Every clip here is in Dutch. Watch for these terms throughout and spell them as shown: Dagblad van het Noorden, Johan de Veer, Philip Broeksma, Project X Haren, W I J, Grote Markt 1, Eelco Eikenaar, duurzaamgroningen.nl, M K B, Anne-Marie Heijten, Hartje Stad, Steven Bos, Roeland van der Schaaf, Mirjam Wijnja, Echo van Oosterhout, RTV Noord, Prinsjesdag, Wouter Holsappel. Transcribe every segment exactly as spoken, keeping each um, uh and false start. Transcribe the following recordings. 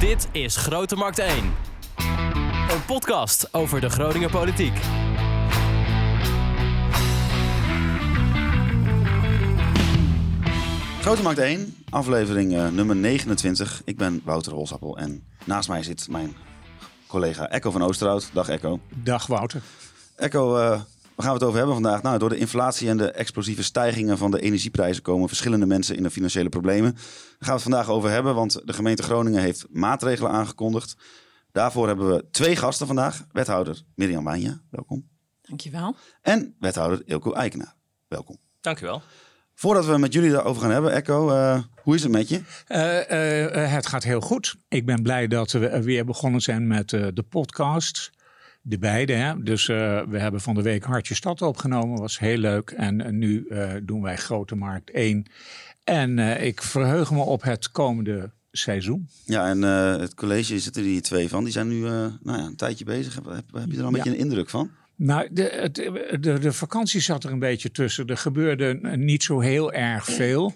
Dit is Grote Markt één. Een podcast over de Groninger politiek. Grote Markt één, aflevering uh, nummer negenentwintig. Ik ben Wouter Holsappel en naast mij zit mijn collega Echo van Oosterhout. Dag Echo. Dag Wouter. Echo, uh, waar gaan we het over hebben vandaag? Nou, door de inflatie en de explosieve stijgingen van de energieprijzen komen verschillende mensen in de financiële problemen. Daar gaan we het vandaag over hebben, want de gemeente Groningen heeft maatregelen aangekondigd. Daarvoor hebben we twee gasten vandaag. Wethouder Mirjam Wijnja, welkom. Dankjewel. En wethouder Eelco Eikenaar, welkom. Dankjewel. Voordat we met jullie daarover gaan hebben, Echo, uh, hoe is het met je? Uh, uh, het gaat heel goed. Ik ben blij dat we weer begonnen zijn met uh, de podcast. De beide, hè. Dus uh, we hebben van de week Hartje Stad opgenomen. Was heel leuk. En uh, nu uh, doen wij Grote Markt één. En uh, ik verheug me op het komende seizoen. Ja, en uh, het college zitten er hier twee van. Die zijn nu uh, nou ja, een tijdje bezig. Heb, heb, heb je er al een ja. beetje een indruk van? Nou, de, de, de, de vakantie zat er een beetje tussen. Er gebeurde niet zo heel erg veel.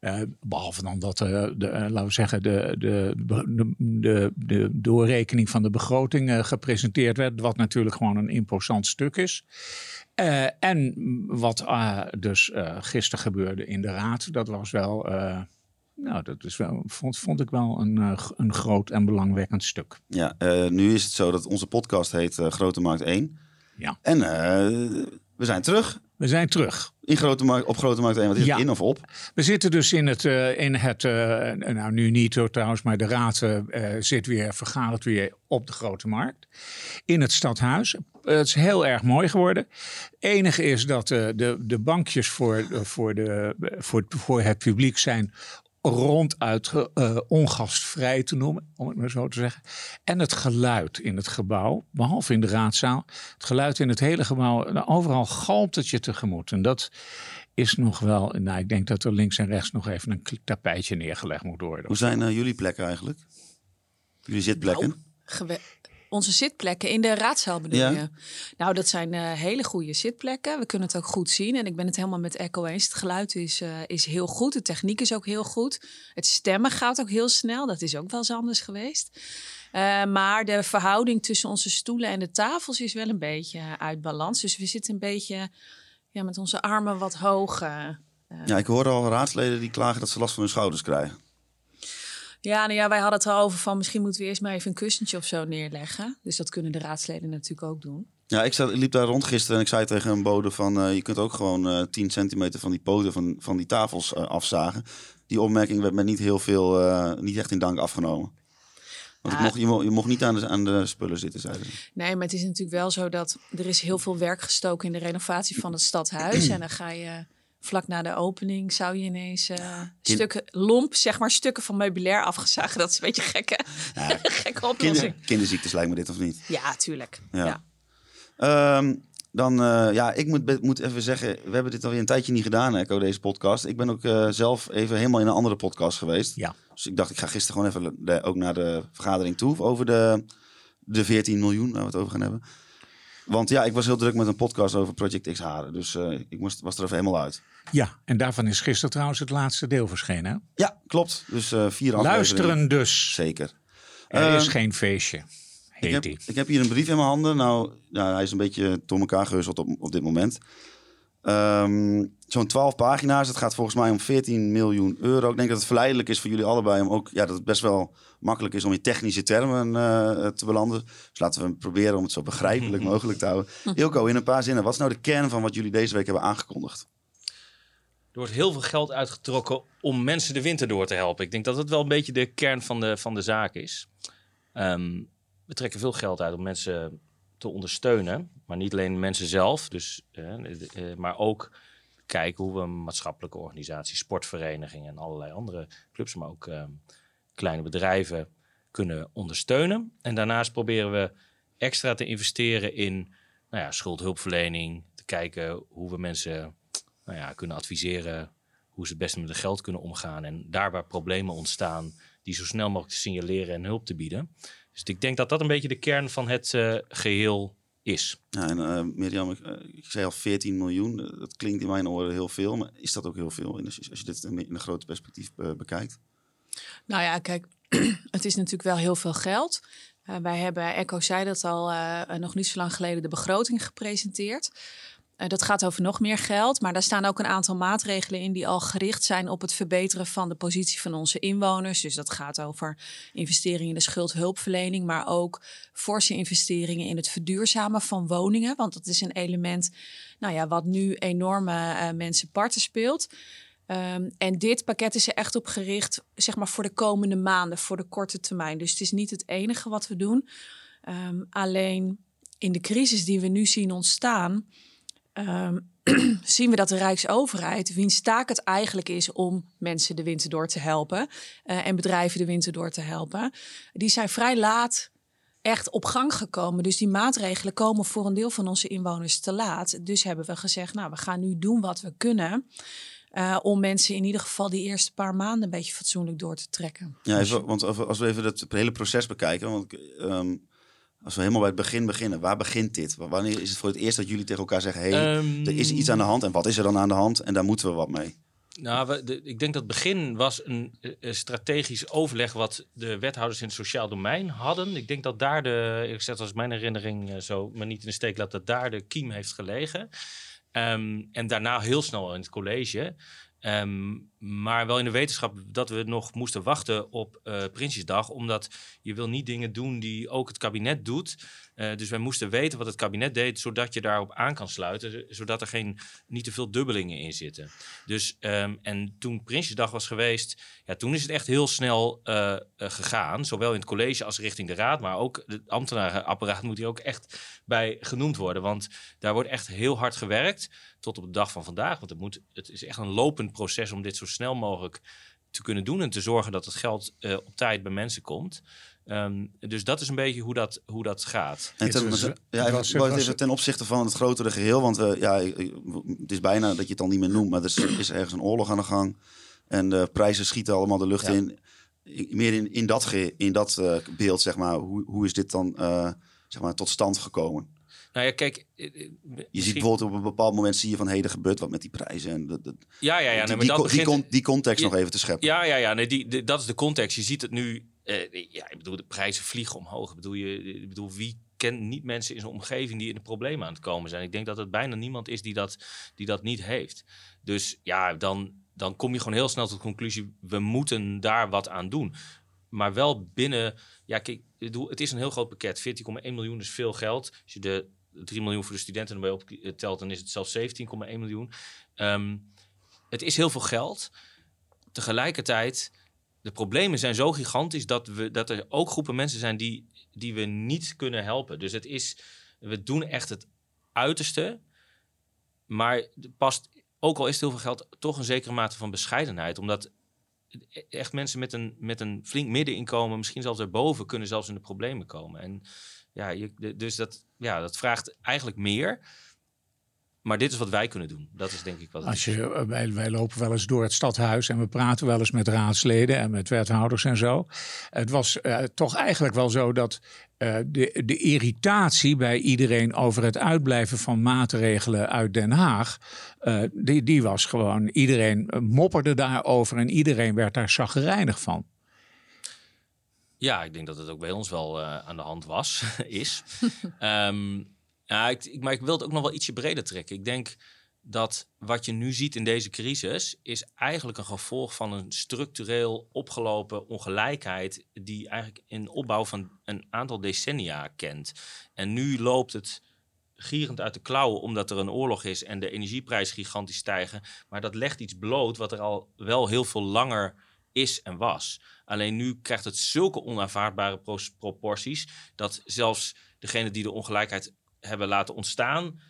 Uh, behalve dan dat, uh, de, uh, laten we zeggen, de, de, de, de, de doorrekening van de begroting uh, gepresenteerd werd. Wat natuurlijk gewoon een imposant stuk is. Uh, en wat uh, dus uh, gisteren gebeurde in de Raad, dat was wel... Uh, Nou, dat is wel, vond, vond ik wel een, uh, een groot en belangwekkend stuk. Ja, uh, nu is het zo dat onze podcast heet uh, Grote Markt één. Ja. En uh, we zijn terug. We zijn terug. In Grote Markt, op Grote Markt één, wat is ja. het in of op? We zitten dus in het, uh, in het uh, nou nu niet hoor, trouwens, maar de Raad uh, zit weer, vergadert weer op de Grote Markt. In het stadhuis. Het is heel erg mooi geworden. Het enige is dat uh, de, de bankjes voor, uh, voor, de, voor, voor het publiek zijn ronduit uh, ongastvrij te noemen, om het maar zo te zeggen. En het geluid in het gebouw, behalve in de raadzaal, het geluid in het hele gebouw, nou, overal galmt het je tegemoet. En dat is nog wel, nou, ik denk dat er links en rechts nog even een tapijtje neergelegd moet worden. Hoe zijn uh, jullie plekken eigenlijk? Jullie zitplekken? Nou, gewe- onze zitplekken in de raadzaal bedoel ja. je? Nou, dat zijn uh, hele goede zitplekken. We kunnen het ook goed zien. En ik ben het helemaal met Echo eens. Het geluid is, uh, is heel goed. De techniek is ook heel goed. Het stemmen gaat ook heel snel. Dat is ook wel eens anders geweest. Uh, maar de verhouding tussen onze stoelen en de tafels is wel een beetje uit balans. Dus we zitten een beetje ja, met onze armen wat hoog. Uh, ja, ik hoor al raadsleden die klagen dat ze last van hun schouders krijgen. Ja, nou ja, wij hadden het al over van misschien moeten we eerst maar even een kussentje of zo neerleggen. Dus dat kunnen de raadsleden natuurlijk ook doen. Ja, ik, zat, ik liep daar rond gisteren en ik zei tegen een bode van... Uh, je kunt ook gewoon uh, tien centimeter van die poten van, van die tafels uh, afzagen. Die opmerking werd me niet heel veel, uh, niet echt in dank afgenomen. Want ik mocht, je, mocht, je mocht niet aan de, aan de spullen zitten, zeiden ze. Nee, maar het is natuurlijk wel zo dat er is heel veel werk gestoken in de renovatie van het stadhuis. En dan ga je... Vlak na de opening zou je ineens uh, kind... stukken lomp, zeg maar, stukken van meubilair afgezagen. Dat is een beetje gekke, ja, gekke oplossing. Kinder, kinderziektes lijkt me dit, of niet? Ja, tuurlijk. Ja. Ja. Um, dan, uh, ja, ik moet, moet even zeggen, we hebben dit alweer een tijdje niet gedaan, Echo, deze podcast. Ik ben ook uh, zelf even helemaal in een andere podcast geweest. Ja. Dus ik dacht, ik ga gisteren gewoon even de, ook naar de vergadering toe over de, de veertien miljoen, waar we het over gaan hebben. Want ja, ik was heel druk met een podcast over Project X Haren. Dus uh, ik moest, was er even helemaal uit. Ja, en daarvan is gisteren trouwens het laatste deel verschenen. Hè? Ja, klopt. Dus uh, vier afleveringen. Luisteren dus. Zeker. Er uh, is geen feestje, heet ik heb, die. Ik heb hier een brief in mijn handen. Nou, nou hij is een beetje door elkaar gehusteld op, op dit moment. Um, zo'n twaalf pagina's. Het gaat volgens mij om veertien miljoen euro. Ik denk dat het verleidelijk is voor jullie allebei om ook... Ja, dat het best wel makkelijk is om in technische termen uh, te belanden. Dus laten we proberen om het zo begrijpelijk mogelijk te houden. Eelco, in een paar zinnen. Wat is nou de kern van wat jullie deze week hebben aangekondigd? Er wordt heel veel geld uitgetrokken om mensen de winter door te helpen. Ik denk dat dat wel een beetje de kern van de, van de zaak is. Um, we trekken veel geld uit om mensen... te ondersteunen, maar niet alleen mensen zelf, dus, eh, eh, maar ook kijken hoe we maatschappelijke organisaties, sportverenigingen en allerlei andere clubs, maar ook eh, kleine bedrijven kunnen ondersteunen. En daarnaast proberen we extra te investeren in nou ja, schuldhulpverlening, te kijken hoe we mensen nou ja, kunnen adviseren, hoe ze het beste met hun geld kunnen omgaan en daar waar problemen ontstaan, die zo snel mogelijk te signaleren en hulp te bieden. Dus ik denk dat dat een beetje de kern van het uh, geheel is. Ja, en uh, Mirjam, ik, uh, ik zei al veertien miljoen. Dat klinkt in mijn oren heel veel. Maar is dat ook heel veel als je dit in een groot perspectief uh, bekijkt? Nou ja, kijk, het is natuurlijk wel heel veel geld. Uh, wij hebben, Echo zei dat al, uh, nog niet zo lang geleden de begroting gepresenteerd. Uh, dat gaat over nog meer geld, maar daar staan ook een aantal maatregelen in die al gericht zijn op het verbeteren van de positie van onze inwoners. Dus dat gaat over investeringen in de schuldhulpverlening, maar ook forse investeringen in het verduurzamen van woningen. Want dat is een element, nou ja, wat nu enorme uh, mensen parten speelt. Um, en dit pakket is er echt op gericht, zeg maar, voor de komende maanden, voor de korte termijn. Dus het is niet het enige wat we doen. Um, alleen in de crisis die we nu zien ontstaan, um, zien we dat de Rijksoverheid, wiens taak het eigenlijk is om mensen de winter door te helpen uh, en bedrijven de winter door te helpen, die zijn vrij laat echt op gang gekomen. Dus die maatregelen komen voor een deel van onze inwoners te laat. Dus hebben we gezegd, nou, we gaan nu doen wat we kunnen. Uh, om mensen in ieder geval die eerste paar maanden een beetje fatsoenlijk door te trekken. Ja, even, want als we even het hele proces bekijken. Want um, als we helemaal bij het begin beginnen. Waar begint dit? Wanneer is het voor het eerst dat jullie tegen elkaar zeggen... hey, um, er is iets aan de hand en wat is er dan aan de hand? En daar moeten we wat mee. Nou, we, de, ik denk dat het begin was een, een strategisch overleg... wat de wethouders in het sociaal domein hadden. Ik denk dat daar de... Ik zeg als mijn herinnering zo, maar niet in de steek laat... dat daar de kiem heeft gelegen... Um, en daarna heel snel in het college. Um, maar wel in de wetenschap dat we nog moesten wachten op uh, Prinsjesdag. Omdat je wil niet dingen doen die ook het kabinet doet. Uh, dus wij moesten weten wat het kabinet deed, zodat je daarop aan kan sluiten. Zodat er geen, niet te veel dubbelingen in zitten. Dus, um, en toen Prinsjesdag was geweest, ja, toen is het echt heel snel uh, uh, gegaan. Zowel in het college als richting de raad. Maar ook het ambtenarenapparaat moet hier ook echt bij genoemd worden. Want daar wordt echt heel hard gewerkt tot op de dag van vandaag. Want het, moet, het is echt een lopend proces om dit zo snel mogelijk te kunnen doen. En te zorgen dat het geld uh, op tijd bij mensen komt. Um, dus dat is een beetje hoe dat, hoe dat gaat. En ten, ja, even, was, was, ten opzichte van het grotere geheel, want uh, ja, het is bijna dat je het dan niet meer noemt, maar er is, is ergens een oorlog aan de gang en de prijzen schieten allemaal de lucht ja. in. Meer in, in dat, ge, in dat uh, beeld, zeg maar, hoe, hoe is dit dan uh, zeg maar, tot stand gekomen? Nou ja, kijk... Misschien... Je ziet bijvoorbeeld op een bepaald moment... zie je van, hé, hey, er gebeurt wat met die prijzen. En de, de, ja, ja, ja. Die, nee, maar dat die, begint... die, die context ja, nog even te scheppen. Ja, ja, ja. Nee, die, de, dat is de context. Je ziet het nu... Uh, ja, ik bedoel, de prijzen vliegen omhoog. Ik bedoel, je, ik bedoel, wie kent niet mensen in zijn omgeving... die in de problemen aan het komen zijn? Ik denk dat het bijna niemand is die dat, die dat niet heeft. Dus ja, dan, dan kom je gewoon heel snel tot de conclusie... we moeten daar wat aan doen. Maar wel binnen... Ja, kijk, het is een heel groot pakket. veertien komma één miljoen is veel geld. Als je de drie miljoen voor de studenten erbij optelt... dan is het zelfs zeventien komma één miljoen. Um, het is heel veel geld. Tegelijkertijd, de problemen zijn zo gigantisch... dat, we, dat er ook groepen mensen zijn die, die we niet kunnen helpen. Dus het is, we doen echt het uiterste. Maar past, ook al is het heel veel geld... toch een zekere mate van bescheidenheid. Omdat... echt mensen met een, met een flink middeninkomen... misschien zelfs erboven kunnen zelfs in de problemen komen. En ja, je, dus dat, ja, dat vraagt eigenlijk meer. Maar dit is wat wij kunnen doen. Dat is denk ik wat Als je, wij, wij lopen wel eens door het stadhuis... en we praten wel eens met raadsleden en met wethouders en zo. Het was uh, toch eigenlijk wel zo dat... Uh, de, de irritatie bij iedereen over het uitblijven van maatregelen uit Den Haag... Uh, die, die was gewoon... Iedereen mopperde daarover en iedereen werd daar chagrijnig van. Ja, ik denk dat het ook bij ons wel uh, aan de hand was, is. um, ja, ik, maar ik wil het ook nog wel ietsje breder trekken. Ik denk dat wat je nu ziet in deze crisis... is eigenlijk een gevolg van een structureel opgelopen ongelijkheid... die eigenlijk in opbouw van een aantal decennia kent. En nu loopt het gierend uit de klauwen omdat er een oorlog is... en de energieprijzen gigantisch stijgen. Maar dat legt iets bloot wat er al wel heel veel langer is en was. Alleen nu krijgt het zulke onaanvaardbare pro- proporties... dat zelfs degene die de ongelijkheid hebben laten ontstaan...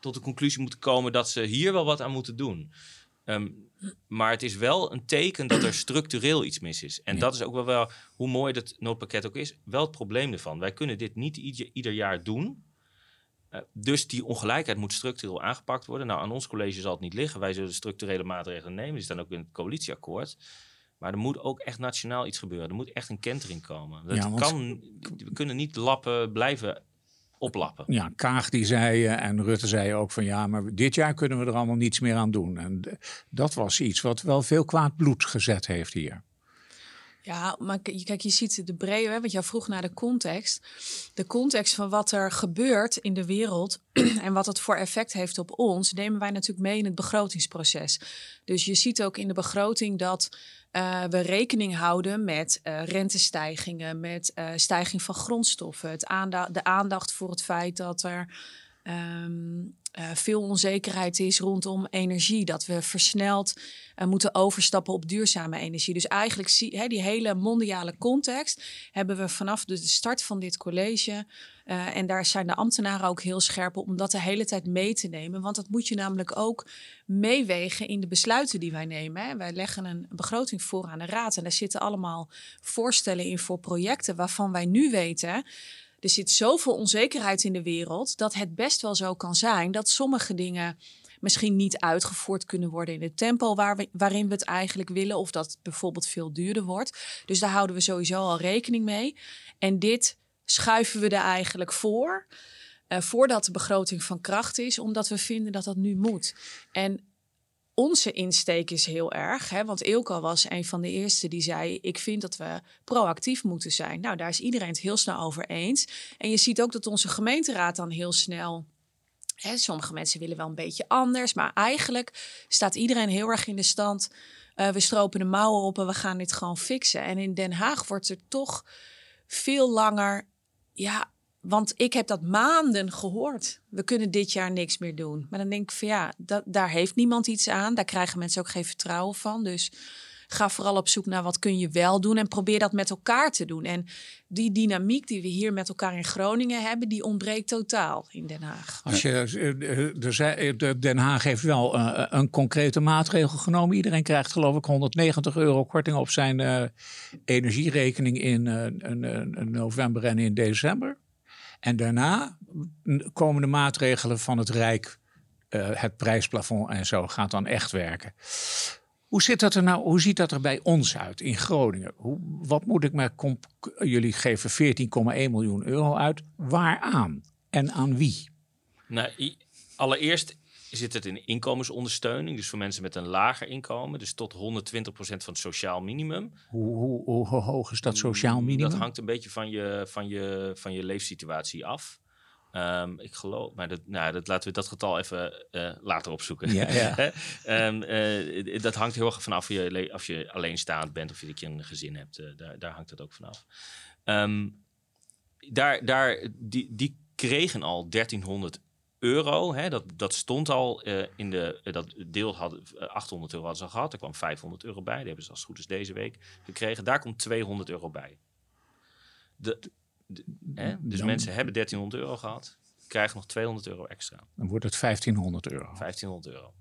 tot de conclusie moeten komen dat ze hier wel wat aan moeten doen. Um, maar het is wel een teken dat er structureel iets mis is. En ja. dat is ook wel, wel, hoe mooi dat noodpakket ook is, wel het probleem ervan. Wij kunnen dit niet ieder, ieder jaar doen. Uh, dus die ongelijkheid moet structureel aangepakt worden. Nou, aan ons college zal het niet liggen. Wij zullen structurele maatregelen nemen. Die staan ook in het coalitieakkoord. Maar er moet ook echt nationaal iets gebeuren. Er moet echt een kentering komen. Dat ja, want... kan, we kunnen niet lappen blijven... oplappen. Ja, Kaag die zei en Rutte zei ook van ja, maar dit jaar kunnen we er allemaal niets meer aan doen. En dat was iets wat wel veel kwaad bloed gezet heeft hier. Ja, maar kijk, je ziet de brede, hè, want jij vroeg naar de context. De context van wat er gebeurt in de wereld en wat het voor effect heeft op ons, nemen wij natuurlijk mee in het begrotingsproces. Dus je ziet ook in de begroting dat uh, we rekening houden met uh, rentestijgingen, met uh, stijging van grondstoffen, het aandacht, de aandacht voor het feit dat er Um, uh, veel onzekerheid is rondom energie. Dat we versneld uh, moeten overstappen op duurzame energie. Dus eigenlijk zie, he, die hele mondiale context hebben we vanaf de start van dit college. Uh, en daar zijn de ambtenaren ook heel scherp op om dat de hele tijd mee te nemen. Want dat moet je namelijk ook meewegen in de besluiten die wij nemen. Hè. Wij leggen een begroting voor aan de Raad. En daar zitten allemaal voorstellen in voor projecten waarvan wij nu weten, er zit zoveel onzekerheid in de wereld dat het best wel zo kan zijn dat sommige dingen misschien niet uitgevoerd kunnen worden in het tempo waar we, waarin we het eigenlijk willen. Of dat het bijvoorbeeld veel duurder wordt. Dus daar houden we sowieso al rekening mee. En dit schuiven we er eigenlijk voor, eh, voordat de begroting van kracht is, omdat we vinden dat dat nu moet. En onze insteek is heel erg, hè, want Eelco was een van de eerste die zei, ik vind dat we proactief moeten zijn. Nou, daar is iedereen het heel snel over eens. En je ziet ook dat onze gemeenteraad dan heel snel, hè, sommige mensen willen wel een beetje anders, maar eigenlijk staat iedereen heel erg in de stand. Uh, we stropen de mouwen op en we gaan dit gewoon fixen. En in Den Haag wordt er toch veel langer, ja, want ik heb dat maanden gehoord. We kunnen dit jaar niks meer doen. Maar dan denk ik van ja, dat, daar heeft niemand iets aan. Daar krijgen mensen ook geen vertrouwen van. Dus ga vooral op zoek naar wat kun je wel doen en probeer dat met elkaar te doen. En die dynamiek die we hier met elkaar in Groningen hebben, die ontbreekt totaal in Den Haag. Als je, Den Haag heeft wel een, een concrete maatregel genomen. Iedereen krijgt geloof ik honderdnegentig euro korting op zijn uh, energierekening in, uh, in, uh, in november en in december. En daarna komen de maatregelen van het Rijk, uh, het prijsplafond en zo, gaat dan echt werken. Hoe zit dat er nou, hoe ziet dat er bij ons uit in Groningen? Hoe, wat moet ik me, comp- jullie geven veertien komma één miljoen euro uit. Waaraan en aan wie? Nou, allereerst zit het in inkomensondersteuning. Dus voor mensen met een lager inkomen. Dus tot honderdtwintig procent van het sociaal minimum. Hoe, hoe, hoe, hoe hoog is dat sociaal minimum? Dat hangt een beetje van je, van je, van je leefsituatie af. Um, ik geloof, maar dat, nou, dat, laten we dat getal even uh, later opzoeken. Ja, ja. um, uh, dat hangt heel erg vanaf of je, of je alleenstaand bent of je een gezin hebt. Uh, daar, daar hangt dat ook vanaf. Um, daar, daar, die, die kregen al dertienhonderd euro, hè, dat, dat stond al uh, in de, uh, dat deel had uh, achthonderd euro hadden ze al gehad, er kwam vijfhonderd euro bij, die hebben ze als het goed is deze week gekregen, daar komt tweehonderd euro bij. De, de, hè? Dus dan, mensen hebben dertienhonderd euro gehad, krijgen nog tweehonderd euro extra. Dan wordt het vijftienhonderd euro. vijftienhonderd euro.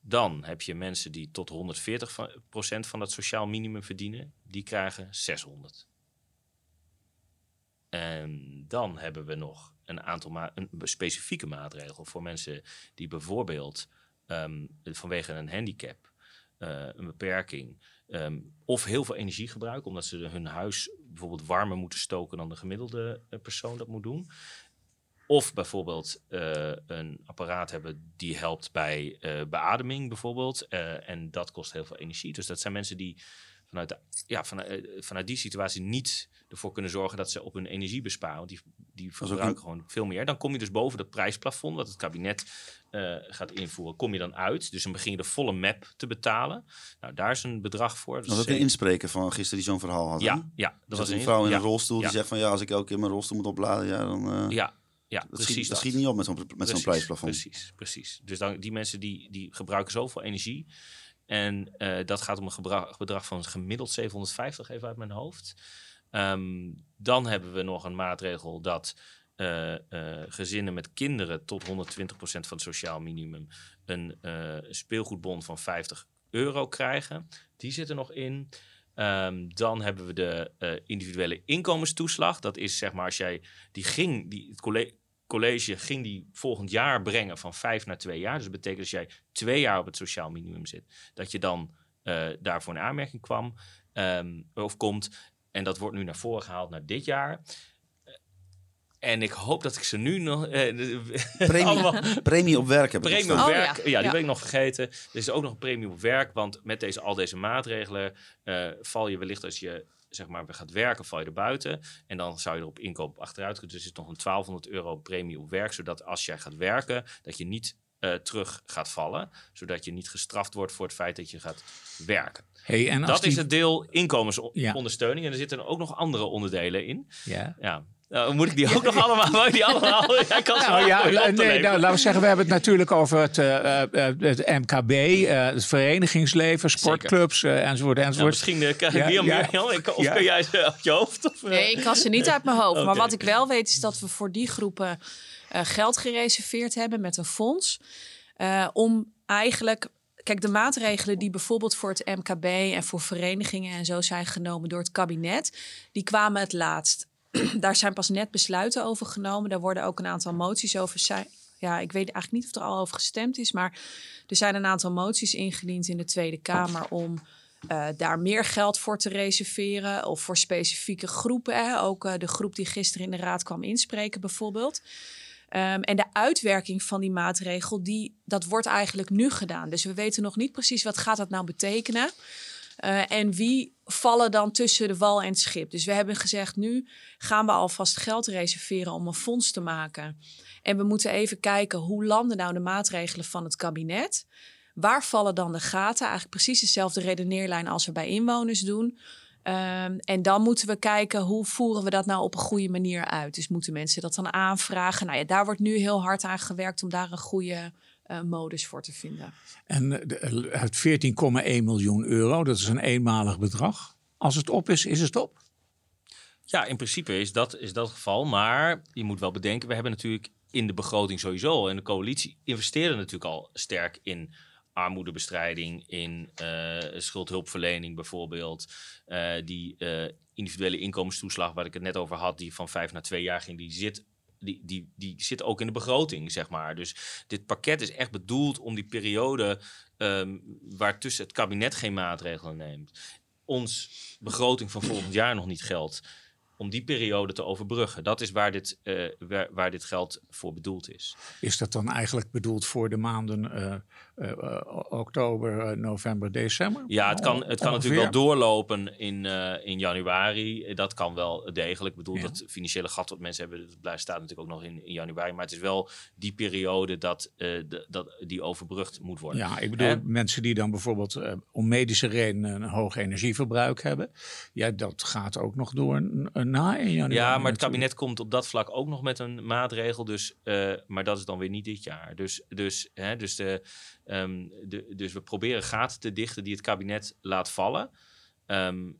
Dan heb je mensen die tot honderdveertig procent van dat sociaal minimum verdienen, die krijgen zeshonderd. En dan hebben we nog een aantal ma- een specifieke maatregel voor mensen die bijvoorbeeld um, vanwege een handicap, uh, een beperking um, of heel veel energie gebruiken, omdat ze hun huis bijvoorbeeld warmer moeten stoken dan de gemiddelde persoon dat moet doen. Of bijvoorbeeld uh, een apparaat hebben die helpt bij uh, beademing bijvoorbeeld. Uh, en dat kost heel veel energie. Dus dat zijn mensen die vanuit, de, ja, vanuit, vanuit die situatie niet ervoor kunnen zorgen dat ze op hun energie besparen. Want die, die verbruiken gewoon veel meer. Dan kom je dus boven dat prijsplafond wat het kabinet uh, gaat invoeren. Kom je dan uit. Dus dan begin je de volle map te betalen. Nou, daar is een bedrag voor. Dat was ook een inspreker van gisteren die zo'n verhaal had. Ja, ja, dat dus was een vrouw in ja, een rolstoel ja. die zegt van ja, als ik elke keer mijn rolstoel moet opladen, ja, dan... Uh... Ja. Ja, dat precies schiet, dat. Dat schiet niet op met zo'n, met precies, zo'n prijsplafond. Precies, precies. Dus dan, die mensen die, die gebruiken zoveel energie. En uh, dat gaat om een gebra- bedrag van gemiddeld zevenhonderdvijftig, even uit mijn hoofd. Um, dan hebben we nog een maatregel dat uh, uh, gezinnen met kinderen tot honderdtwintig procent van het sociaal minimum een uh, speelgoedbon van vijftig euro krijgen. Die zit er nog in. Um, dan hebben we de uh, individuele inkomenstoeslag. Dat is zeg maar als jij die ging, die, het college, college ging die volgend jaar brengen van vijf naar twee jaar. Dus dat betekent als jij twee jaar op het sociaal minimum zit, dat je dan uh, daarvoor in aanmerking kwam um, of komt. En dat wordt nu naar voren gehaald naar dit jaar. En ik hoop dat ik ze nu nog... Eh, premie, allemaal, premie op werk hebben. Premie op werk, oh, ja. ja, die ja. ben ik nog vergeten. Er is ook nog een premie op werk, want met deze, al deze maatregelen uh, val je wellicht als je... zeg maar, we gaat werken, val je er buiten. En dan zou je er op inkoop achteruit kunnen. Dus er is nog een twaalfhonderd euro premie op werk. Zodat als jij gaat werken, dat je niet uh, terug gaat vallen. Zodat je niet gestraft wordt voor het feit dat je gaat werken. Hey, en dat als die... is het deel inkomensondersteuning. Ja. En er zitten ook nog andere onderdelen in. Ja. ja. Nou, moet ik die ook nog allemaal? Die allemaal? Ja, ik kan nou, ja, nee, nou, laten we zeggen, we hebben het natuurlijk over het, uh, uh, het M K B, uh, het verenigingsleven, sportclubs uh, enzovoort. enzovoort. Nou, misschien uh, kan ja, Mirjam, ja. Mirjam, ik, of ja. kun jij ze uit je hoofd? Of, uh? Nee, ik kan ze niet uit mijn hoofd. Okay. Maar wat ik wel weet is dat we voor die groepen uh, geld gereserveerd hebben met een fonds. Uh, om eigenlijk... Kijk, de maatregelen die bijvoorbeeld voor het M K B en voor verenigingen en zo zijn genomen door het kabinet, die kwamen het laatst. Daar zijn pas net besluiten over genomen. Daar worden ook een aantal moties over... Ja, ik weet eigenlijk niet of er al over gestemd is... maar er zijn een aantal moties ingediend in de Tweede Kamer... om uh, daar meer geld voor te reserveren... of voor specifieke groepen. Hè? Ook uh, de groep die gisteren in de Raad kwam inspreken bijvoorbeeld. Um, en de uitwerking van die maatregel... Die, dat wordt eigenlijk nu gedaan. Dus we weten nog niet precies wat gaat dat nou betekenen... Uh, en wie vallen dan tussen de wal en het schip? Dus we hebben gezegd, nu gaan we alvast geld reserveren om een fonds te maken. En we moeten even kijken, hoe landen nou de maatregelen van het kabinet? Waar vallen dan de gaten? Eigenlijk precies dezelfde redeneerlijn als we bij inwoners doen. Um, en dan moeten we kijken, hoe voeren we dat nou op een goede manier uit? Dus moeten mensen dat dan aanvragen? Nou ja, daar wordt nu heel hard aan gewerkt om daar een goede... Uh, modus voor te vinden. En de, het veertien komma één miljoen euro, dat is een eenmalig bedrag. Als het op is, is het op. Ja, in principe is dat, is dat het geval. Maar je moet wel bedenken, we hebben natuurlijk in de begroting sowieso... en de coalitie investeren natuurlijk al sterk in armoedebestrijding... in uh, schuldhulpverlening bijvoorbeeld. Uh, die uh, individuele inkomenstoeslag, waar ik het net over had... die van vijf naar twee jaar ging, die zit... Die, die, die zit ook in de begroting, zeg maar. Dus dit pakket is echt bedoeld om die periode... Um, waartussen het kabinet geen maatregelen neemt... ons begroting van volgend jaar nog niet geldt... om die periode te overbruggen. Dat is waar dit, uh, waar, waar dit geld voor bedoeld is. Is dat dan eigenlijk bedoeld voor de maanden... Uh, uh, oktober, november, december? Ja, het kan, het kan natuurlijk wel doorlopen in, uh, in januari. Dat kan wel degelijk. Ik bedoel, ja. dat financiële gat wat mensen hebben... dat staat natuurlijk ook nog in, in januari. Maar het is wel die periode dat, uh, de, dat die overbrugd moet worden. Ja, ik bedoel, en, mensen die dan bijvoorbeeld... Uh, om medische redenen een hoog energieverbruik hebben... ja, dat gaat ook nog door... Een, Na in januari. Ja, maar het natuurlijk. Kabinet komt op dat vlak ook nog met een maatregel. Dus, uh, maar dat is dan weer niet dit jaar. Dus, dus, hè, dus, de, um, de, dus we proberen gaten te dichten die het kabinet laat vallen. Um,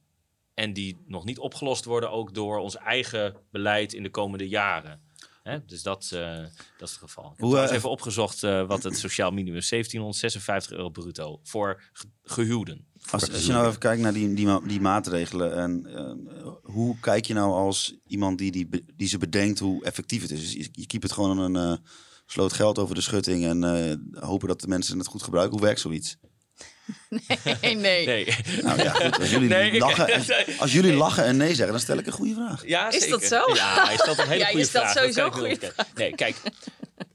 en die nog niet opgelost worden ook door ons eigen beleid in de komende jaren. Hè? Dus dat, uh, dat is het geval. Ik heb uh, even opgezocht uh, wat het sociaal minimum is. zeventienhonderdzesenvijftig euro bruto voor ge- gehuwden. Als, als je nou even kijkt naar die, die, die maatregelen en uh, hoe kijk je nou als iemand die, die, die ze bedenkt hoe effectief het is? Dus je, je keept het gewoon een uh, sloot geld over de schutting en uh, hopen dat de mensen het goed gebruiken. Hoe werkt zoiets? Nee, nee. nee. Nou ja, goed, als jullie, nee, lachen, en, als jullie nee. lachen en nee zeggen, dan stel ik een goede vraag. Ja, is zeker. Dat zo? Ja, je stelt een hele ja, goede vraag. Sowieso dat goede vraag. Nee, kijk,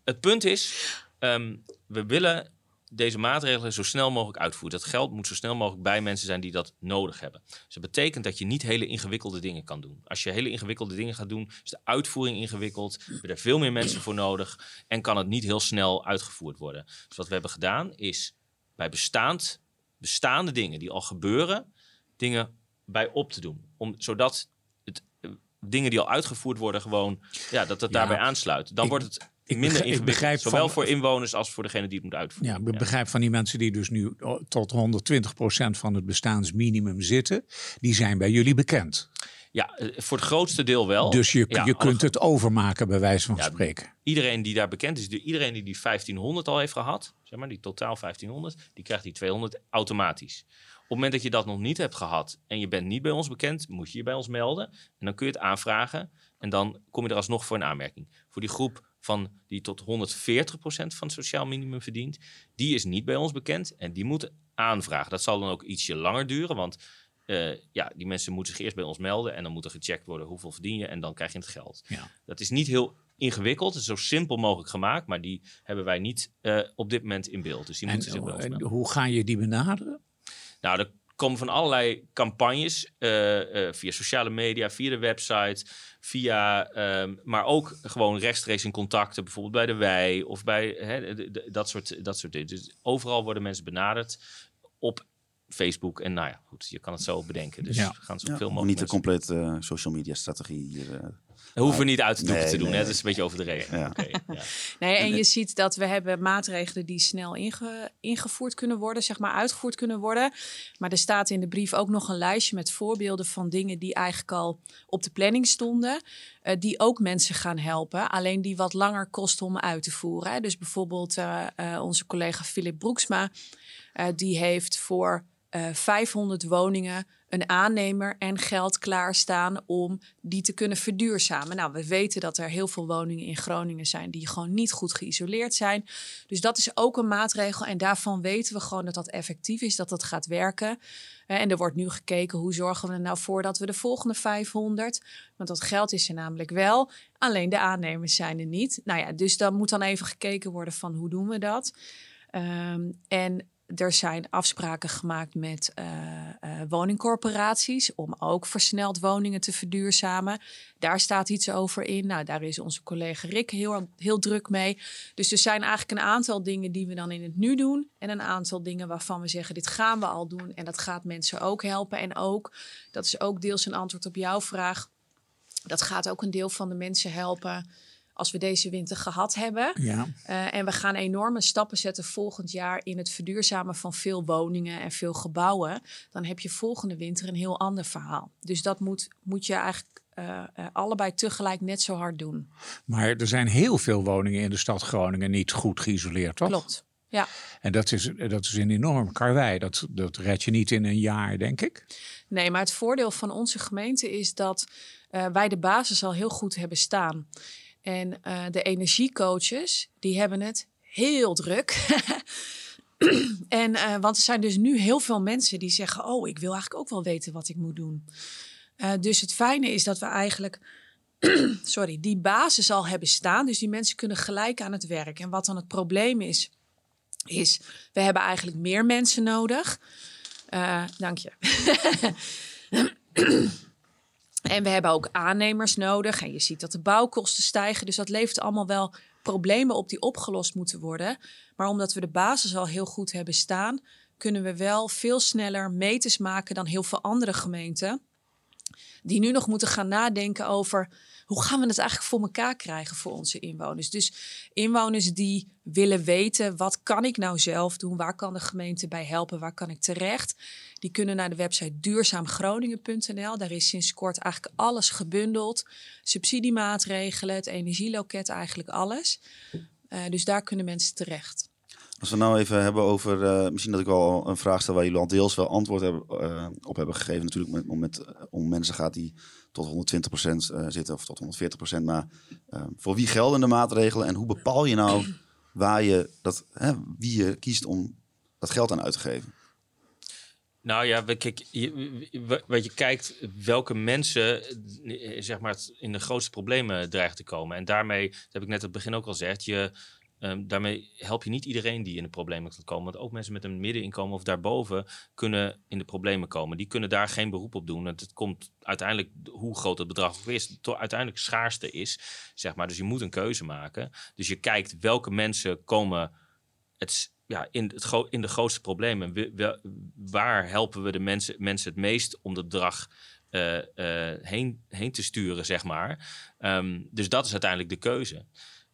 het punt is, um, we willen... deze maatregelen zo snel mogelijk uitvoeren. Dat geld moet zo snel mogelijk bij mensen zijn die dat nodig hebben. Dus dat betekent dat je niet hele ingewikkelde dingen kan doen. Als je hele ingewikkelde dingen gaat doen, is de uitvoering ingewikkeld. We hebben er veel meer mensen voor nodig en kan het niet heel snel uitgevoerd worden. Dus wat we hebben gedaan is bij bestaand, bestaande dingen die al gebeuren, dingen bij op te doen. Om, zodat het, dingen die al uitgevoerd worden gewoon, ja, dat dat daarbij ja, aansluit. Dan ik... wordt het... Ik minder begrijp, ik begrijp zowel van, voor inwoners als voor degene die het moet uitvoeren. Ja, ik ja. begrijp van die mensen die dus nu tot honderdtwintig procent van het bestaansminimum zitten. Die zijn bij jullie bekend. Ja, voor het grootste deel wel. Dus je, ja, je alle... kunt het overmaken bij wijze van ja, spreken. Iedereen die daar bekend is, iedereen die die vijftienhonderd al heeft gehad, zeg maar die totaal vijftienhonderd, die krijgt die tweehonderd automatisch. Op het moment dat je dat nog niet hebt gehad en je bent niet bij ons bekend, moet je je bij ons melden. En dan kun je het aanvragen en dan kom je er alsnog voor een aanmerking. Voor die groep van die tot honderdveertig procent van het sociaal minimum verdient, die is niet bij ons bekend en die moet aanvragen. Dat zal dan ook ietsje langer duren, want Uh, ja, die mensen moeten zich eerst bij ons melden en dan moet er gecheckt worden hoeveel verdien je en dan krijg je het geld. Ja. Dat is niet heel ingewikkeld, het is zo simpel mogelijk gemaakt, maar die hebben wij niet uh, op dit moment in beeld. Dus die en, moeten zich bij ons melden. Hoe ga je die benaderen? Nou, er komen van allerlei campagnes uh, uh, via sociale media, via de website, via, uh, maar ook gewoon rechtstreeks in contacten, bijvoorbeeld bij de W I J of bij hè, d- d- dat soort dat soort dingen. Dus overal worden mensen benaderd op Facebook en nou ja, goed, je kan het zo bedenken. Dus ja. we gaan zoveel ja, mogelijk... Niet de complete uh, social media strategie hier... Uh, dat hoeven we niet uit de doeken nee, te doen, nee. hè? Dat is een beetje overdreven. Ja. Okay, ja. Nee, en je ziet dat we hebben maatregelen die snel inge, ingevoerd kunnen worden, zeg maar uitgevoerd kunnen worden. Maar er staat in de brief ook nog een lijstje met voorbeelden van dingen die eigenlijk al op de planning stonden, uh, die ook mensen gaan helpen, alleen die wat langer kost om uit te voeren. Hè? Dus bijvoorbeeld uh, uh, onze collega Philip Broeksma, uh, die heeft voor Uh, vijfhonderd woningen een aannemer en geld klaarstaan om die te kunnen verduurzamen. Nou, we weten dat er heel veel woningen in Groningen zijn die gewoon niet goed geïsoleerd zijn. Dus dat is ook een maatregel en daarvan weten we gewoon dat dat effectief is, dat dat gaat werken. Uh, en er wordt nu gekeken hoe zorgen we er nou voor dat we de volgende vijfhonderd, want dat geld is er namelijk wel, alleen de aannemers zijn er niet. Nou ja, dus dan moet dan even gekeken worden van hoe doen we dat. Um, en Er zijn afspraken gemaakt met uh, uh, woningcorporaties om ook versneld woningen te verduurzamen. Daar staat iets over in. Nou, daar is onze collega Rick heel, heel druk mee. Dus er zijn eigenlijk een aantal dingen die we dan in het nu doen. En een aantal dingen waarvan we zeggen, dit gaan we al doen. En dat gaat mensen ook helpen. En ook, dat is ook deels een antwoord op jouw vraag. Dat gaat ook een deel van de mensen helpen als we deze winter gehad hebben. Ja. Uh, en we gaan enorme stappen zetten volgend jaar in het verduurzamen van veel woningen en veel gebouwen. Dan heb je volgende winter een heel ander verhaal. Dus dat moet, moet je eigenlijk uh, uh, allebei tegelijk net zo hard doen. Maar er zijn heel veel woningen in de stad Groningen niet goed geïsoleerd, toch? Klopt, ja. En dat is, dat is een enorm karwei. Dat, dat red je niet in een jaar, denk ik. Nee, maar het voordeel van onze gemeente is dat uh, wij de basis al heel goed hebben staan. En uh, de energiecoaches, die hebben het heel druk. en, uh, want er zijn dus nu heel veel mensen die zeggen, oh, ik wil eigenlijk ook wel weten wat ik moet doen. Uh, dus het fijne is dat we eigenlijk sorry, die basis al hebben staan. Dus die mensen kunnen gelijk aan het werk. En wat dan het probleem is, is we hebben eigenlijk meer mensen nodig. Uh, dank je. En we hebben ook aannemers nodig. En je ziet dat de bouwkosten stijgen. Dus dat levert allemaal wel problemen op die opgelost moeten worden. Maar omdat we de basis al heel goed hebben staan, kunnen we wel veel sneller meters maken dan heel veel andere gemeenten. Die nu nog moeten gaan nadenken over hoe gaan we het eigenlijk voor elkaar krijgen voor onze inwoners. Dus inwoners die willen weten, wat kan ik nou zelf doen? Waar kan de gemeente bij helpen? Waar kan ik terecht? Die kunnen naar de website duurzaam groningen punt n l. Daar is sinds kort eigenlijk alles gebundeld. Subsidiemaatregelen, het energieloket, eigenlijk alles. Uh, dus daar kunnen mensen terecht. Als we nou even hebben over, uh, misschien dat ik wel een vraag stel waar jullie al deels wel antwoord hebben, uh, op hebben gegeven. Natuurlijk met, om, met, om mensen gaat die tot honderdtwintig procent uh, zitten of tot honderdveertig procent. Maar uh, voor wie gelden de maatregelen en hoe bepaal je nou waar je dat, hè, wie je kiest om dat geld aan uit te geven? Nou ja, kijk, je, wat je kijkt welke mensen zeg maar, in de grootste problemen dreigen te komen. En daarmee, dat heb ik net aan het begin ook al gezegd, je... Um, daarmee help je niet iedereen die in de problemen kan komen. Want ook mensen met een middeninkomen of daarboven kunnen in de problemen komen. Die kunnen daar geen beroep op doen. Het komt uiteindelijk, hoe groot het bedrag ook is, to- uiteindelijk schaarste is. Zeg maar. Dus je moet een keuze maken. Dus je kijkt welke mensen komen het, ja, in, het gro- in de grootste problemen. We, we, waar helpen we de mensen, mensen het meest om dat bedrag uh, uh, heen, heen te sturen, zeg maar. Um, dus dat is uiteindelijk de keuze.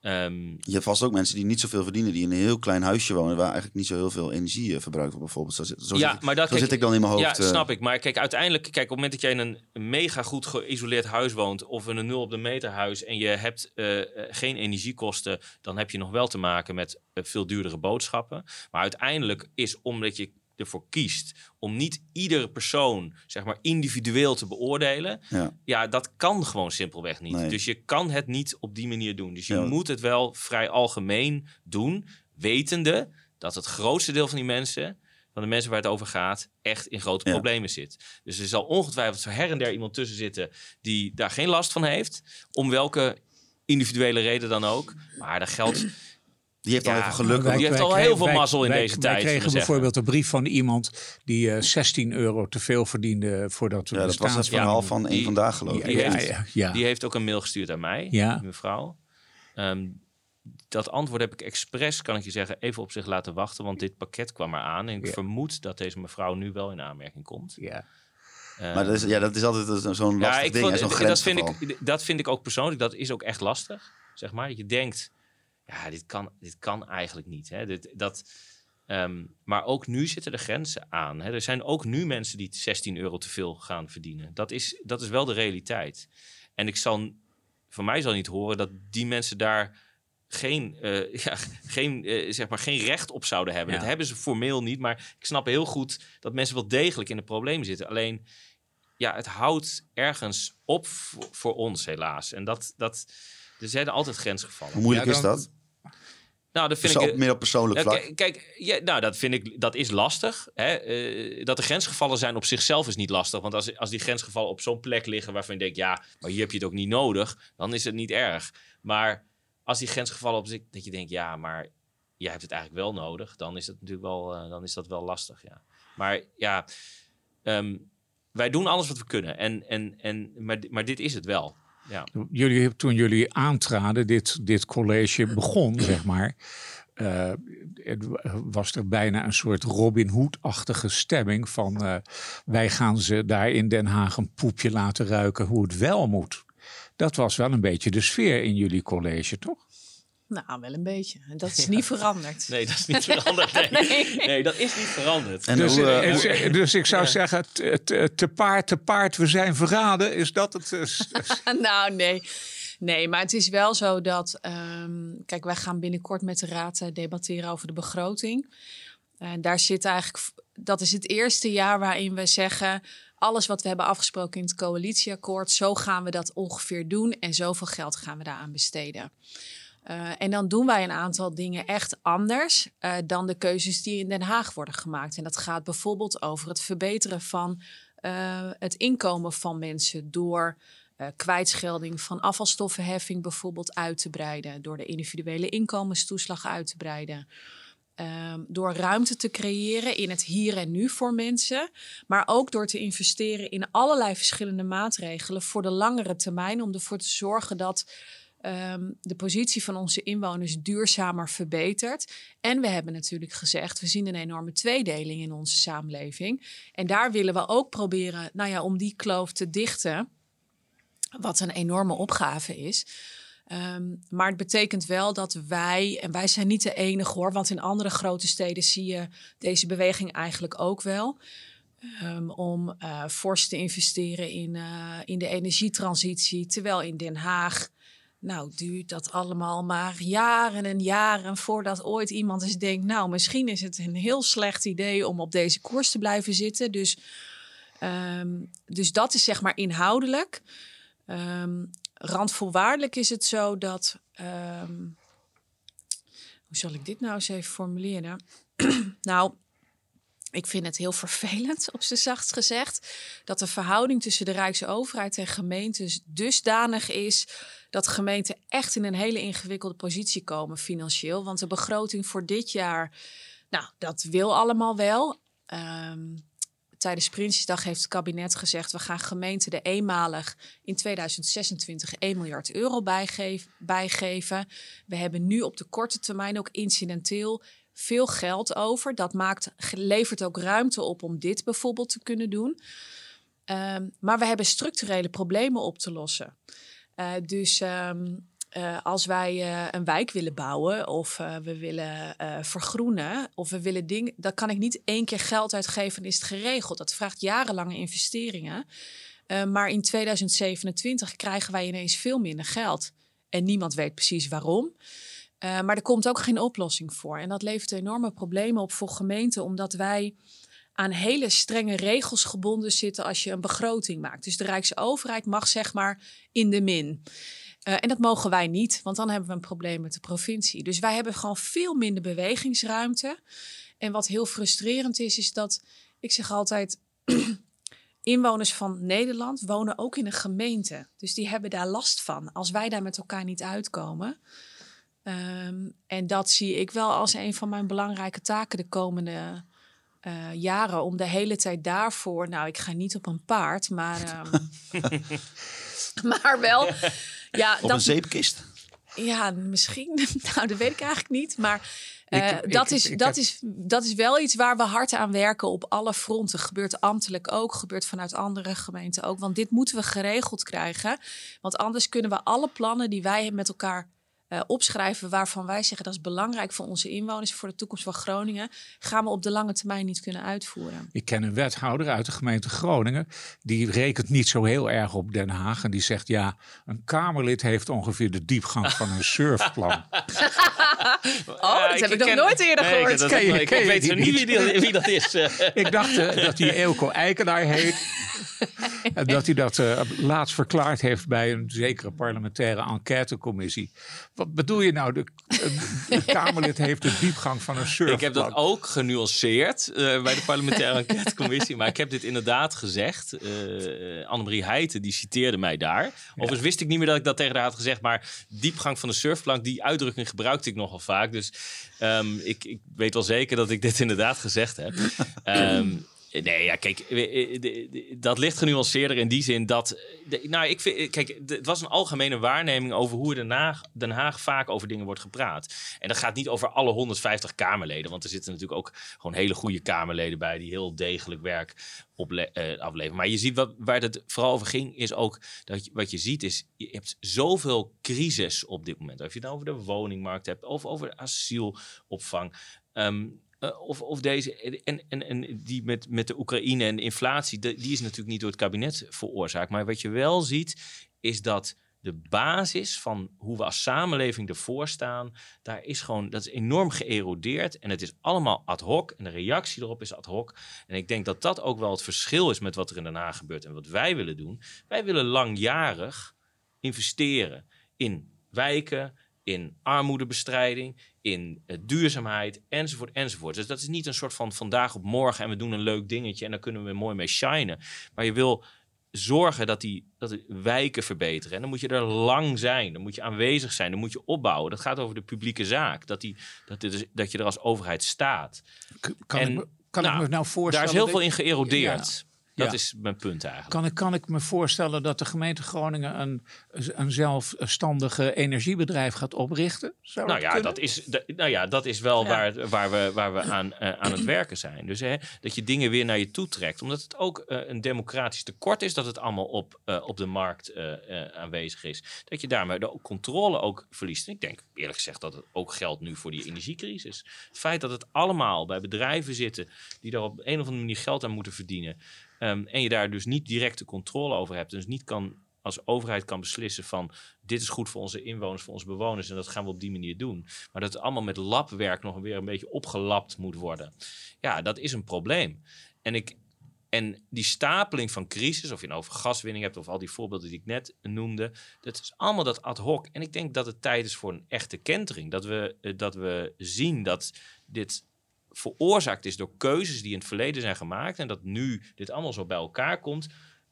Um, je hebt vast ook mensen die niet zoveel verdienen, die in een heel klein huisje wonen, waar eigenlijk niet zo heel veel energie verbruikt wordt, bijvoorbeeld. Zo, zo, ja, zit, maar dat, zo kijk, zit ik dan in mijn hoofd. Ja, snap ik. Maar kijk, uiteindelijk, kijk, op het moment dat jij in een mega goed geïsoleerd huis woont, of in een nul op de meter huis, en je hebt uh, geen energiekosten, dan heb je nog wel te maken met uh, veel duurdere boodschappen. Maar uiteindelijk is, omdat je ervoor kiest om niet iedere persoon zeg maar individueel te beoordelen, ja, ja dat kan gewoon simpelweg niet. Nee. Dus je kan het niet op die manier doen. Dus je ja. moet het wel vrij algemeen doen, wetende dat het grootste deel van die mensen van de mensen waar het over gaat echt in grote ja. problemen zit. Dus er zal ongetwijfeld zo her en der iemand tussen zitten die daar geen last van heeft, om welke individuele reden dan ook. Maar dat geldt... Die heeft ja, al even geluk. Wij, die heeft al kregen, heel veel mazzel in wij, deze wij tijd. Wij kregen bijvoorbeeld een brief van iemand die uh, zestien euro te veel verdiende voordat we ja, bestaan. Dat was het verhaal ja, van één vandaag geloof ik. Die, die, ja, heeft, ja, ja. die heeft ook een mail gestuurd aan mij, ja. mevrouw. Um, dat antwoord heb ik expres, kan ik je zeggen, even op zich laten wachten. Want dit pakket kwam er aan. En ik ja. vermoed dat deze mevrouw nu wel in aanmerking komt. Ja. Uh, maar dat is, ja, dat is altijd zo'n lastig ja, ik ding. Vond, zo'n dat, vind ik, dat vind ik ook persoonlijk. Dat is ook echt lastig. Zeg maar. Je denkt... Ja, dit kan, dit kan eigenlijk niet. Hè? Dit, dat, um, maar ook nu zitten de grenzen aan. Hè? Er zijn ook nu mensen die zestien euro te veel gaan verdienen. Dat is, dat is wel de realiteit. En ik zal, van mij zal niet horen dat die mensen daar geen, uh, ja, geen, uh, zeg maar geen recht op zouden hebben. Ja. Dat hebben ze formeel niet. Maar ik snap heel goed dat mensen wel degelijk in de problemen zitten. Alleen, ja, het houdt ergens op voor, voor ons helaas. En dat... dat er zijn altijd grensgevallen. Hoe moeilijk ja, dan, is dat? Nou, dat vind dus ik meer op persoonlijk vlak. Kijk, kijk ja, nou, dat vind ik, dat is lastig. Hè? Uh, dat er grensgevallen zijn op zichzelf is niet lastig. Want als, als die grensgevallen op zo'n plek liggen waarvan je denkt, ja, maar hier heb je het ook niet nodig, dan is het niet erg. Maar als die grensgevallen op zich, dat je denkt, ja, maar jij hebt het eigenlijk wel nodig, dan is dat natuurlijk wel, uh, dan is dat wel lastig. Ja. Maar ja, um, wij doen alles wat we kunnen. En, en, en, maar, maar dit is het wel. Ja. Jullie, toen jullie aantraden, dit, dit college begon, zeg maar, uh, was er bijna een soort Robin Hood-achtige stemming van uh, wij gaan ze daar in Den Haag een poepje laten ruiken hoe het wel moet. Dat was wel een beetje de sfeer in jullie college, toch? Nou, wel een beetje. En dat is niet ja. veranderd. Nee, dat is niet veranderd. Nee, nee. nee dat is niet veranderd. En dus, hoe, uh, hoe... dus ik zou ja. zeggen, te, te paard, te paard, we zijn verraden. Is dat het? Nou, nee. Nee, maar het is wel zo dat... Um, kijk, wij gaan binnenkort met de raad debatteren over de begroting. Uh, daar zit eigenlijk... Dat is het eerste jaar waarin we zeggen... alles wat we hebben afgesproken in het coalitieakkoord... zo gaan we dat ongeveer doen... en zoveel geld gaan we daaraan besteden. Uh, en dan doen wij een aantal dingen echt anders uh, dan de keuzes die in Den Haag worden gemaakt. En dat gaat bijvoorbeeld over het verbeteren van uh, het inkomen van mensen... door uh, kwijtschelding van afvalstoffenheffing bijvoorbeeld uit te breiden. Door de individuele inkomenstoeslag uit te breiden. Um, door ruimte te creëren in het hier en nu voor mensen. Maar ook door te investeren in allerlei verschillende maatregelen voor de langere termijn. Om ervoor te zorgen dat... Um, de positie van onze inwoners duurzamer verbetert. En we hebben natuurlijk gezegd, we zien een enorme tweedeling in onze samenleving. En daar willen we ook proberen, nou ja, om die kloof te dichten. Wat een enorme opgave is. Um, maar het betekent wel dat wij, en wij zijn niet de enige hoor. Want in andere grote steden zie je deze beweging eigenlijk ook wel. Um, om uh, fors te investeren in, uh, in de energietransitie. Terwijl in Den Haag... Nou, duurt dat allemaal maar jaren en jaren voordat ooit iemand eens denkt... nou, misschien is het een heel slecht idee om op deze koers te blijven zitten. Dus, um, dus dat is zeg maar inhoudelijk. Um, randvoorwaardelijk is het zo dat... Um, hoe zal ik dit nou eens even formuleren? Nou... Ik vind het heel vervelend, op z'n zachtst gezegd... dat de verhouding tussen de Rijksoverheid en gemeentes dusdanig is... dat gemeenten echt in een hele ingewikkelde positie komen financieel. Want de begroting voor dit jaar, nou, dat wil allemaal wel. Um, tijdens Prinsjesdag heeft het kabinet gezegd... we gaan gemeenten de eenmalig in tweeduizend zesentwintig één miljard euro bijgeven, bijgeven. We hebben nu op de korte termijn ook incidenteel... veel geld over. Dat maakt, levert ook ruimte op om dit bijvoorbeeld te kunnen doen. Um, maar we hebben structurele problemen op te lossen. Uh, dus um, uh, als wij uh, een wijk willen bouwen of uh, we willen uh, vergroenen... of we willen dingen, dan kan ik niet één keer geld uitgeven en is het geregeld. Dat vraagt jarenlange investeringen. Uh, maar in tweeduizend zevenentwintig krijgen wij ineens veel minder geld. En niemand weet precies waarom... Uh, maar er komt ook geen oplossing voor. En dat levert enorme problemen op voor gemeenten... omdat wij aan hele strenge regels gebonden zitten als je een begroting maakt. Dus de Rijksoverheid mag zeg maar in de min. Uh, en dat mogen wij niet, want dan hebben we een probleem met de provincie. Dus wij hebben gewoon veel minder bewegingsruimte... En wat heel frustrerend is, is dat, ik zeg altijd, inwoners van Nederland wonen ook in een gemeente. Dus die hebben daar last van, als wij daar met elkaar niet uitkomen. Um, en dat zie ik wel als een van mijn belangrijke taken de komende uh, jaren. Om de hele tijd daarvoor, nou, ik ga niet op een paard, maar, um, maar wel... Ja, op dat, een zeepkist? Ja, misschien. Nou, dat weet ik eigenlijk niet. Maar uh, ik, dat, ik, is, ik, dat, ik, is, dat is wel iets waar we hard aan werken op alle fronten. Gebeurt ambtelijk ook, gebeurt vanuit andere gemeenten ook. Want dit moeten we geregeld krijgen. Want anders kunnen we alle plannen die wij met elkaar uh, opschrijven... waarvan wij zeggen dat is belangrijk voor onze inwoners... voor de toekomst van Groningen... gaan we op de lange termijn niet kunnen uitvoeren. Ik ken een wethouder uit de gemeente Groningen... die rekent niet zo heel erg op Den Haag... en die zegt ja, een Kamerlid heeft ongeveer de diepgang van een surfplan... Oh, dat heb ik nog nooit eerder gehoord. Ik weet zo niet wie dat is. Ik dacht uh, dat hij Eelco Eikenaar heet. En dat hij dat uh, laatst verklaard heeft bij een zekere parlementaire enquêtecommissie. Wat bedoel je nou? De, de Kamerlid heeft de diepgang van een surfplan. Ik heb dat ook genuanceerd uh, bij de parlementaire enquêtecommissie. Maar ik heb dit inderdaad gezegd. Uh, Anne-Marie Heijten, die citeerde mij daar. Overigens ja. wist ik niet meer dat ik dat tegen haar had gezegd. Maar diepgang van een surfplank, die uitdrukking gebruikte ik nogal vaak. Dus um, ik, ik weet wel zeker dat ik dit inderdaad gezegd heb. Um, Nee, ja, kijk, dat ligt genuanceerder in die zin dat... Nou, ik vind, kijk, het was een algemene waarneming over hoe Den Haag, Den Haag vaak over dingen wordt gepraat. En dat gaat niet over alle honderdvijftig Kamerleden. Want er zitten natuurlijk ook gewoon hele goede Kamerleden bij die heel degelijk werk ople- uh, afleveren. Maar je ziet wat, waar het vooral over ging, is ook dat je, wat je ziet is... Je hebt zoveel crisis op dit moment. Of je het nou over de woningmarkt hebt, of over de asielopvang... Um, Uh, of, of deze, en, en, en die met, met de Oekraïne en de inflatie, de, die is natuurlijk niet door het kabinet veroorzaakt. Maar wat je wel ziet, is dat de basis van hoe we als samenleving ervoor staan, daar is gewoon, dat is enorm geërodeerd. En het is allemaal ad hoc. En de reactie erop is ad hoc. En ik denk dat dat ook wel het verschil is met wat er in Den Haag gebeurt en wat wij willen doen. Wij willen langjarig investeren in wijken, in armoedebestrijding, in uh, duurzaamheid, enzovoort, enzovoort. Dus dat is niet een soort van vandaag op morgen en we doen een leuk dingetje en daar kunnen we mooi mee shinen. Maar je wil zorgen dat die, dat die wijken verbeteren. En dan moet je er lang zijn, dan moet je aanwezig zijn, dan moet je opbouwen. Dat gaat over de publieke zaak, dat, die, dat, dit, dat je er als overheid staat. K- kan en, ik me, kan nou, ik me nou voorstellen... Daar is heel veel in geërodeerd. Ja. Dat ja. is mijn punt eigenlijk. Kan ik, kan ik me voorstellen dat de gemeente Groningen een, een zelfstandige energiebedrijf gaat oprichten? Zou nou, ja, dat is, dat, nou ja, dat is wel ja. waar, waar we, waar we aan, uh, aan het werken zijn. Dus hè, dat je dingen weer naar je toe trekt. Omdat het ook uh, een democratisch tekort is dat het allemaal op, uh, op de markt uh, uh, aanwezig is. Dat je daarmee de controle ook verliest. En ik denk eerlijk gezegd dat het ook geldt nu voor die energiecrisis. Het feit dat het allemaal bij bedrijven zitten die daar op een of andere manier geld aan moeten verdienen... Um, en je daar dus niet directe controle over hebt. Dus niet kan, als overheid kan beslissen van... dit is goed voor onze inwoners, voor onze bewoners... en dat gaan we op die manier doen. Maar dat het allemaal met labwerk nog weer een beetje opgelapt moet worden. Ja, dat is een probleem. En, ik, en die stapeling van crisis, of je nou over gaswinning hebt... of al die voorbeelden die ik net noemde... dat is allemaal dat ad hoc. En ik denk dat het tijd is voor een echte kentering. Dat we, dat we zien dat dit... veroorzaakt is door keuzes die in het verleden zijn gemaakt... en dat nu dit allemaal zo bij elkaar komt...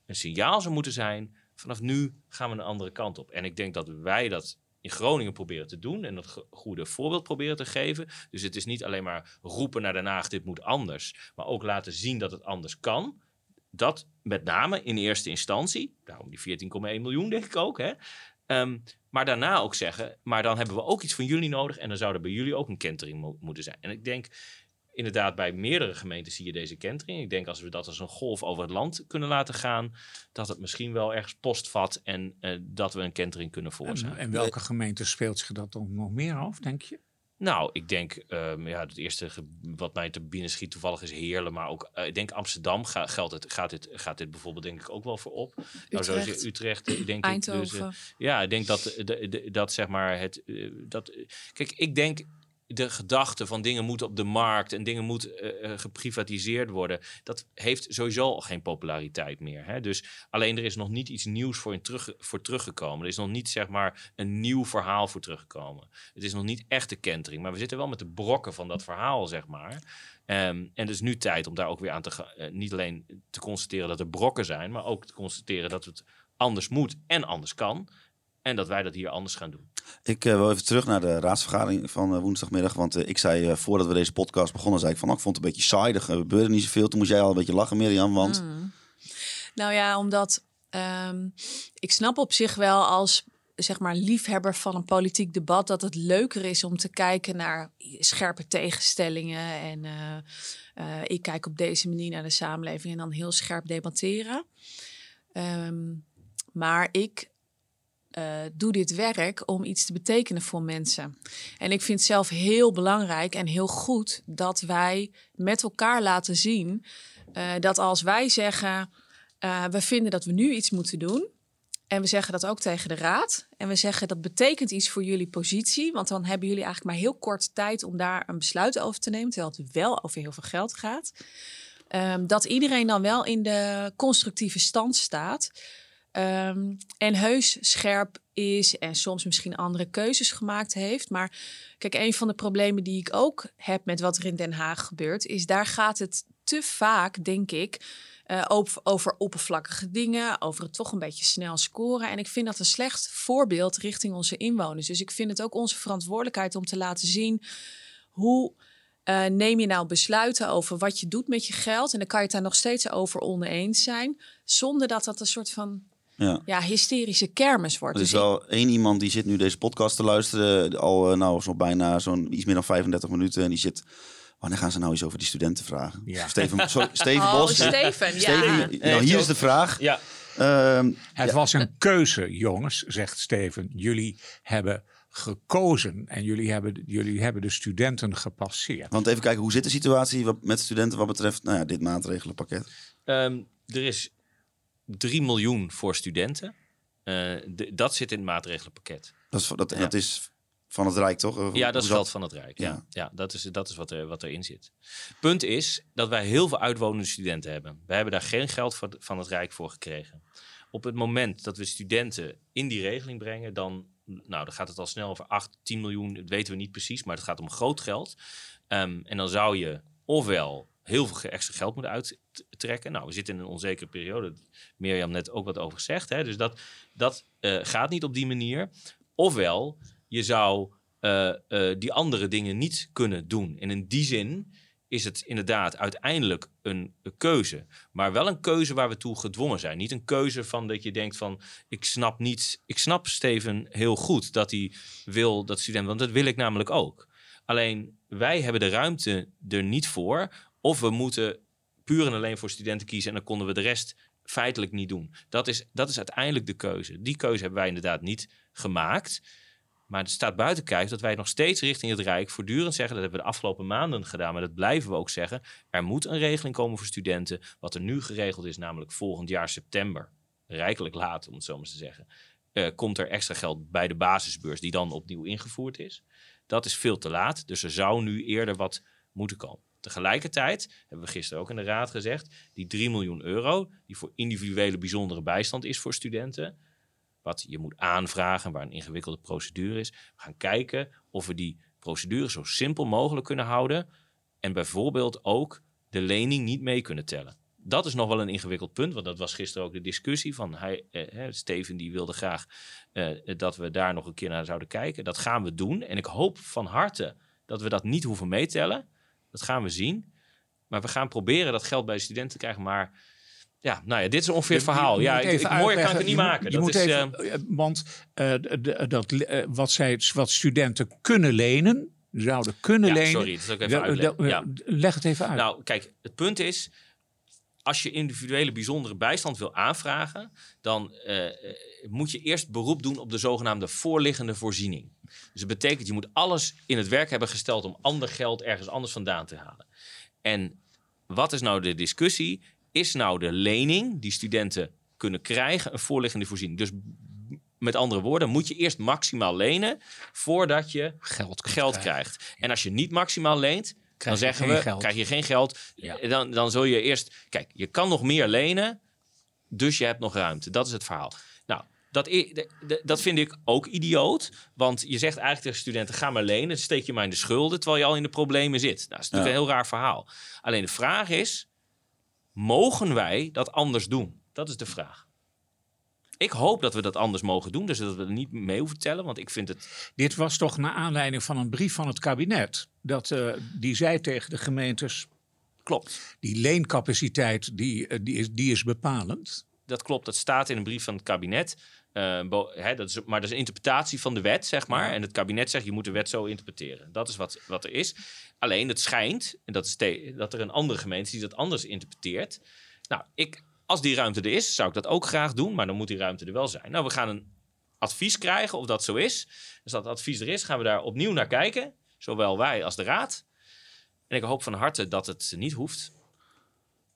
een signaal zou moeten zijn... vanaf nu gaan we een andere kant op. En ik denk dat wij dat in Groningen proberen te doen... en dat goede voorbeeld proberen te geven. Dus het is niet alleen maar roepen naar Den Haag... dit moet anders, maar ook laten zien dat het anders kan. Dat met name in eerste instantie... daarom die veertien komma één miljoen denk ik ook... hè. Um, maar daarna ook zeggen... maar dan hebben we ook iets van jullie nodig... en dan zou er bij jullie ook een kentering mo- moeten zijn. En ik denk... Inderdaad, bij meerdere gemeenten zie je deze kentering. Ik denk als we dat als een golf over het land kunnen laten gaan... dat het misschien wel ergens postvat en uh, dat we een kentering kunnen veroorzaken. En, en welke gemeente speelt zich dat dan nog meer af, denk je? Nou, ik denk, um, ja, het eerste ge- wat mij te binnen schiet toevallig is Heerlen. Maar ook, uh, ik denk Amsterdam ga- geldt het, gaat, dit, gaat dit bijvoorbeeld denk ik ook wel voor op. Utrecht, nou, zo is Utrecht denk Eindhoven. Ik, dus, uh, ja, ik denk dat, uh, d- d- dat zeg maar het... Uh, dat, uh, kijk, ik denk... de gedachte van dingen moeten op de markt en dingen moeten uh, geprivatiseerd worden, dat heeft sowieso al geen populariteit meer. Hè? Dus alleen er is nog niet iets nieuws voor, in terug, voor teruggekomen. Er is nog niet zeg maar een nieuw verhaal voor teruggekomen. Het is nog niet echt de kentering, maar we zitten wel met de brokken van dat verhaal zeg maar. Um, en dus nu tijd om daar ook weer aan te gaan. Uh, niet alleen te constateren dat er brokken zijn, maar ook te constateren dat het anders moet en anders kan. En dat wij dat hier anders gaan doen. Ik uh, wil even terug naar de raadsvergadering van uh, woensdagmiddag. Want uh, ik zei uh, voordat we deze podcast begonnen, zei ik van, oh, ik vond het een beetje saai. Er gebeurde niet zoveel. Toen moest jij al een beetje lachen, Mirjam. Want... Mm. Nou ja, omdat um, ik snap op zich wel als... zeg maar liefhebber van een politiek debat... dat het leuker is om te kijken naar scherpe tegenstellingen. En uh, uh, ik kijk op deze manier naar de samenleving... en dan heel scherp debatteren. Um, maar ik uh, doe dit werk om iets te betekenen voor mensen. En ik vind het zelf heel belangrijk en heel goed... dat wij met elkaar laten zien... Uh, dat als wij zeggen... Uh, we vinden dat we nu iets moeten doen... En we zeggen dat ook tegen de raad. En we zeggen dat betekent iets voor jullie positie. Want dan hebben jullie eigenlijk maar heel kort tijd om daar een besluit over te nemen. Terwijl het wel over heel veel geld gaat. Um, dat iedereen dan wel in de constructieve stand staat. Um, en heus scherp is en soms misschien andere keuzes gemaakt heeft. Maar kijk, een van de problemen die ik ook heb met wat er in Den Haag gebeurt... is daar gaat het te vaak, denk ik... Uh, over, over oppervlakkige dingen, over het toch een beetje snel scoren. En ik vind dat een slecht voorbeeld richting onze inwoners. Dus ik vind het ook onze verantwoordelijkheid om te laten zien... hoe uh, neem je nou besluiten over wat je doet met je geld... en dan kan je het daar nog steeds over oneens zijn... zonder dat dat een soort van ja. Ja, hysterische kermis wordt. Er is dus wel ik... één iemand die zit nu deze podcast te luisteren... al uh, nou, zo bijna zo'n iets meer dan vijfendertig minuten en die zit... Oh, dan gaan ze nou eens over die studenten vragen. Ja. Steven, sorry, Steven oh, Bos. Steven, ja. Steven, nou, hier is de vraag. Ja. Um, het ja. was een keuze, jongens, zegt Steven. Jullie hebben gekozen en jullie hebben, jullie hebben de studenten gepasseerd. Want even kijken, hoe zit de situatie met studenten wat betreft nou ja, dit maatregelenpakket? Um, er is drie miljoen voor studenten. Uh, d- dat zit in het maatregelenpakket. Dat is... Dat, ja. dat is Van het Rijk, toch? Ja, dat is geld van het Rijk. Ja, ja. ja dat is, dat is wat, er, wat erin zit. Punt is dat wij heel veel uitwonende studenten hebben. Wij hebben daar geen geld van het Rijk voor gekregen. Op het moment dat we studenten in die regeling brengen... dan, nou, dan gaat het al snel over acht, tien miljoen. Dat weten we niet precies, maar het gaat om groot geld. Um, en dan zou je ofwel heel veel extra geld moeten uittrekken. Nou, we zitten in een onzekere periode. Mirjam net ook wat over gezegd. Hè? Dus dat, dat uh, gaat niet op die manier. Ofwel... Je zou uh, uh, die andere dingen niet kunnen doen. En in die zin is het inderdaad uiteindelijk een, een keuze. Maar wel een keuze waar we toe gedwongen zijn. Niet een keuze van dat je denkt van... ik snap niet, ik snap Steven heel goed dat hij wil dat studenten... want dat wil ik namelijk ook. Alleen wij hebben de ruimte er niet voor. Of we moeten puur en alleen voor studenten kiezen... en dan konden we de rest feitelijk niet doen. Dat is, dat is uiteindelijk de keuze. Die keuze hebben wij inderdaad niet gemaakt... Maar het staat buiten kijf dat wij nog steeds richting het Rijk voortdurend zeggen... dat hebben we de afgelopen maanden gedaan, maar dat blijven we ook zeggen... er moet een regeling komen voor studenten. Wat er nu geregeld is, namelijk volgend jaar september... rijkelijk laat, om het zo maar te zeggen... Uh, komt er extra geld bij de basisbeurs die dan opnieuw ingevoerd is. Dat is veel te laat, dus er zou nu eerder wat moeten komen. Tegelijkertijd, hebben we gisteren ook in de Raad gezegd... die drie miljoen euro, die voor individuele bijzondere bijstand is voor studenten... wat je moet aanvragen, waar een ingewikkelde procedure is. We gaan kijken of we die procedure zo simpel mogelijk kunnen houden... en bijvoorbeeld ook de lening niet mee kunnen tellen. Dat is nog wel een ingewikkeld punt, want dat was gisteren ook de discussie... van hij, eh, Steven die wilde graag eh, dat we daar nog een keer naar zouden kijken. Dat gaan we doen en ik hoop van harte dat we dat niet hoeven meetellen. Dat gaan we zien. Maar we gaan proberen dat geld bij de studenten te krijgen, maar... Ja, nou ja, dit is ongeveer het verhaal. Je, je ja, ik, ik, mooier kan ik het niet je maken. Je dat moet is, even, uh... Want uh, d- dat, uh, wat, zij, wat studenten kunnen lenen, zouden kunnen ja, lenen... Sorry, dat is ook even uitleggen. D- d- ja. Leg het even uit. Nou, kijk, het punt is... als je individuele bijzondere bijstand wil aanvragen... dan uh, moet je eerst beroep doen op de zogenaamde voorliggende voorziening. Dus dat betekent, je moet alles in het werk hebben gesteld... om ander geld ergens anders vandaan te halen. En wat is nou de discussie... Is nou de lening die studenten kunnen krijgen een voorliggende voorziening? Dus Met andere woorden, moet je eerst maximaal lenen voordat je geld, geld krijgt. krijgt. En als je niet maximaal leent, krijg dan zeggen we, geld. krijg je geen geld. Ja. Dan, dan zul je eerst... Kijk, je kan nog meer lenen, dus je hebt nog ruimte. Dat is het verhaal. Nou, dat, dat vind ik ook idioot. Want je zegt eigenlijk tegen studenten, ga maar lenen. Steek je maar in de schulden, terwijl je al in de problemen zit. Nou, dat is natuurlijk ja. een heel raar verhaal. Alleen de vraag is, mogen wij dat anders doen? Dat is de vraag. Ik hoop dat we dat anders mogen doen. Dus dat we er niet mee hoeven tellen, want ik vind het... Dit was toch naar aanleiding van een brief van het kabinet. Dat, uh, die zei tegen de gemeentes... Klopt. Die leencapaciteit die, die, is, die is bepalend. Dat klopt, dat staat in een brief van het kabinet. Uh, bo- hè, dat is, maar dat is een interpretatie van de wet, zeg maar. Ja. En het kabinet zegt, je moet de wet zo interpreteren. Dat is wat, wat er is. Alleen, het schijnt en dat, is te- dat er een andere gemeente die dat anders interpreteert. Nou, ik... Als die ruimte er is, zou ik dat ook graag doen. Maar dan moet die ruimte er wel zijn. Nou, we gaan een advies krijgen of dat zo is. Als dat advies er is, gaan we daar opnieuw naar kijken. Zowel wij als de raad. En ik hoop van harte dat het niet hoeft. Maar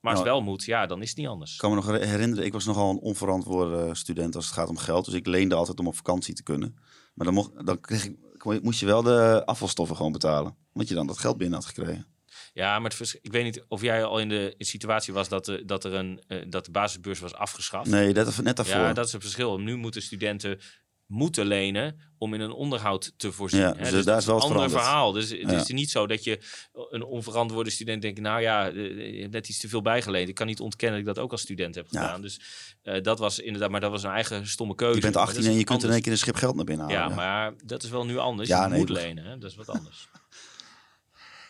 als nou, het wel moet, ja, dan is het niet anders. Ik kan me nog herinneren, ik was nogal een onverantwoorde student als het gaat om geld. Dus ik leende altijd om op vakantie te kunnen. Maar dan, mocht, dan kreeg ik, moest je wel de afvalstoffen gewoon betalen. Want je dan dat geld binnen had gekregen. Ja, maar het vers- ik weet niet of jij al in de situatie was dat, de, dat, er een, uh, dat de basisbeurs was afgeschaft. Nee, dat, net daarvoor. Ja, dat is het verschil. Nu moeten studenten moeten lenen om in een onderhoud te voorzien. Ja, dus, hè? Dus daar is wel een ander veranderd. verhaal. Dus ja. Het is niet zo dat je een onverantwoorde student denkt... nou ja, je hebt net iets te veel bijgeleend. Ik kan niet ontkennen dat ik dat ook als student heb gedaan. Ja. Dus uh, dat was inderdaad... Maar dat was een eigen stomme keuze. Je bent achttien en je anders. kunt in één keer een schip geld naar binnen halen. Ja, ja, maar dat is wel nu anders. Ja, je nee, moet nee. lenen. Hè? Dat is wat anders.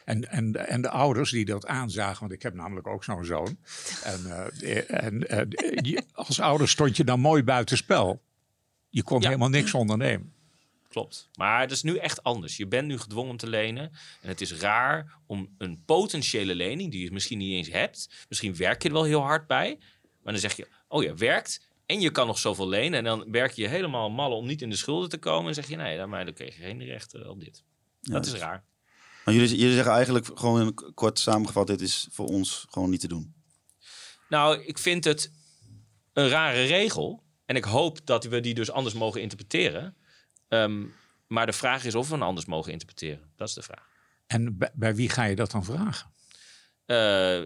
En, en, en de ouders die dat aanzagen, want ik heb namelijk ook zo'n zoon. En, uh, en uh, je, als ouder stond je dan mooi buitenspel. Je kon ja. helemaal niks ondernemen. Klopt. Maar het is nu echt anders. Je bent nu gedwongen om te lenen. En het is raar om een potentiële lening, die je misschien niet eens hebt. Misschien werk je er wel heel hard bij. Maar dan zeg je, oh ja, werkt. En je kan nog zoveel lenen. En dan werk je helemaal malle om niet in de schulden te komen. En zeg je, nee, maar dan kreeg je geen recht op dit. Ja, dat is raar. Maar jullie, jullie zeggen eigenlijk gewoon kort samengevat... dit is voor ons gewoon niet te doen. Nou, ik vind het een rare regel. En ik hoop dat we die dus anders mogen interpreteren. Um, maar de vraag is of we een anders mogen interpreteren. Dat is de vraag. En bij, bij wie ga je dat dan vragen?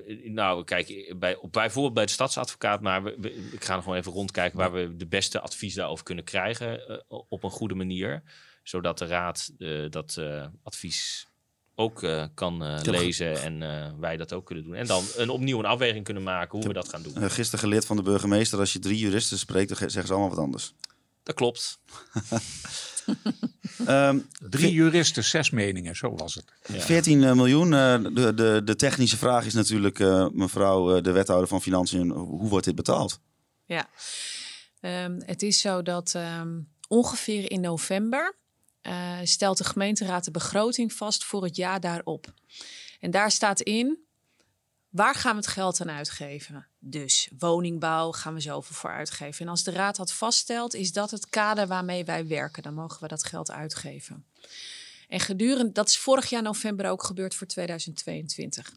Uh, nou, kijk, bij, bijvoorbeeld bij de stadsadvocaat. Maar we, we, ik ga nog gewoon even rondkijken... waar we de beste advies daarover kunnen krijgen... Uh, op een goede manier. Zodat de raad uh, dat uh, advies... ook uh, kan uh, lezen en uh, wij dat ook kunnen doen. En dan een, opnieuw een afweging kunnen maken hoe we dat gaan doen. Uh, gisteren geleerd van de burgemeester, als je drie juristen spreekt, dan zeggen ze allemaal wat anders. Dat klopt. um, drie juristen, zes meningen, zo was het. Ja. veertien miljoen. Uh, de, de, de technische vraag is natuurlijk, uh, mevrouw uh, de wethouder van Financiën, hoe wordt dit betaald? Ja, um, het is zo dat um, ongeveer in november... Uh, stelt de gemeenteraad de begroting vast voor het jaar daarop. En daar staat in, waar gaan we het geld aan uitgeven? Dus woningbouw gaan we zoveel voor uitgeven. En als de raad dat vaststelt, is dat het kader waarmee wij werken. Dan mogen we dat geld uitgeven. En gedurende, dat is vorig jaar november ook gebeurd voor tweeduizend tweeëntwintig.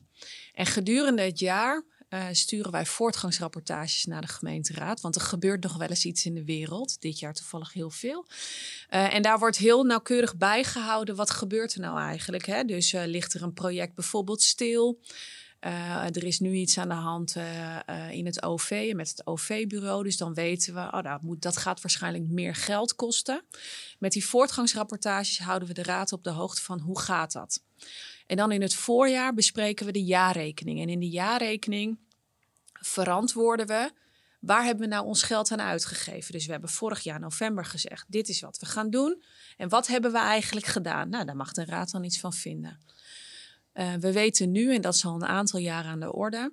En gedurende het jaar... Uh, sturen wij voortgangsrapportages naar de gemeenteraad. Want er gebeurt nog wel eens iets in de wereld. Dit jaar toevallig heel veel. Uh, en daar wordt heel nauwkeurig bijgehouden. Wat gebeurt er nou eigenlijk? Hè? Dus uh, ligt er een project bijvoorbeeld stil? Uh, er is nu iets aan de hand uh, uh, in het O V, met het O V-bureau. Dus dan weten we, oh, dat, moet, dat gaat waarschijnlijk meer geld kosten. Met die voortgangsrapportages houden we de raad op de hoogte van hoe gaat dat. En dan in het voorjaar bespreken we de jaarrekening. En in de jaarrekening verantwoorden we... waar hebben we nou ons geld aan uitgegeven? Dus we hebben vorig jaar november gezegd... dit is wat we gaan doen. En wat hebben we eigenlijk gedaan? Nou, daar mag de raad dan iets van vinden. Uh, we weten nu, en dat is al een aantal jaren aan de orde...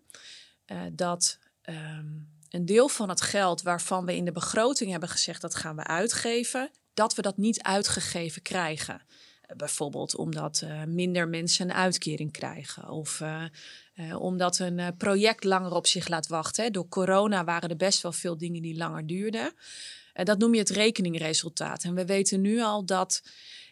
Uh, dat um, een deel van het geld waarvan we in de begroting hebben gezegd... dat gaan we uitgeven, dat we dat niet uitgegeven krijgen... Bijvoorbeeld omdat uh, minder mensen een uitkering krijgen. Of uh, uh, omdat een uh, project langer op zich laat wachten. Hè. Door corona waren er best wel veel dingen die langer duurden. Uh, dat noem je het rekeningresultaat. En we weten nu al dat,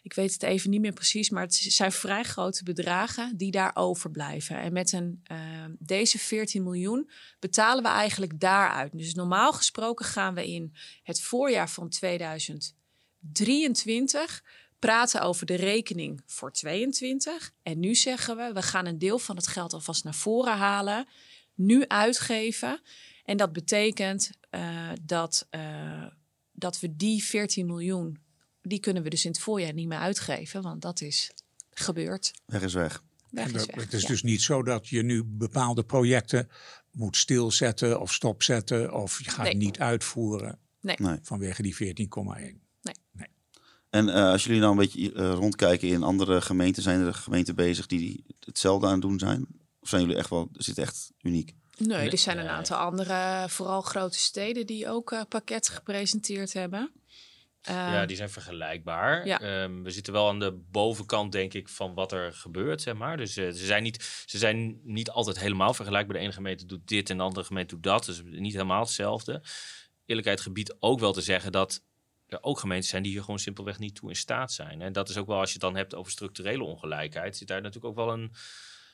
ik weet het even niet meer precies, maar het zijn vrij grote bedragen die daar overblijven. En met een, uh, deze veertien miljoen betalen we eigenlijk daaruit. Dus normaal gesproken gaan we in het voorjaar van tweeduizend drieëntwintig praten over de rekening voor tweeëntwintig. En nu zeggen we, we gaan een deel van het geld alvast naar voren halen, nu uitgeven. En dat betekent uh, dat, uh, dat we die veertien miljoen, die kunnen we dus in het voorjaar niet meer uitgeven. Want dat is gebeurd. Weg is weg. weg, is weg het is ja. dus niet zo dat je nu bepaalde projecten moet stilzetten of stopzetten. Of je gaat nee. niet uitvoeren nee. Nee. vanwege die veertien komma één. Nee. nee. En uh, als jullie nou een beetje uh, rondkijken in andere gemeenten, zijn er gemeenten bezig die hetzelfde aan het doen zijn? Of zijn jullie echt wel, is dit echt uniek? Nee, er zijn een aantal andere, vooral grote steden, die ook uh, pakketten gepresenteerd hebben. Uh, ja, die zijn vergelijkbaar. Ja. Um, we zitten wel aan de bovenkant, denk ik, van wat er gebeurt, zeg maar. Dus uh, ze, zijn niet, ze zijn niet altijd helemaal vergelijkbaar. De ene gemeente doet dit en de andere gemeente doet dat. Dus niet helemaal hetzelfde. Eerlijkheid gebiedt ook wel te zeggen dat er ook gemeenten zijn die hier gewoon simpelweg niet toe in staat zijn. En dat is ook wel, als je het dan hebt over structurele ongelijkheid, zit daar natuurlijk ook wel een...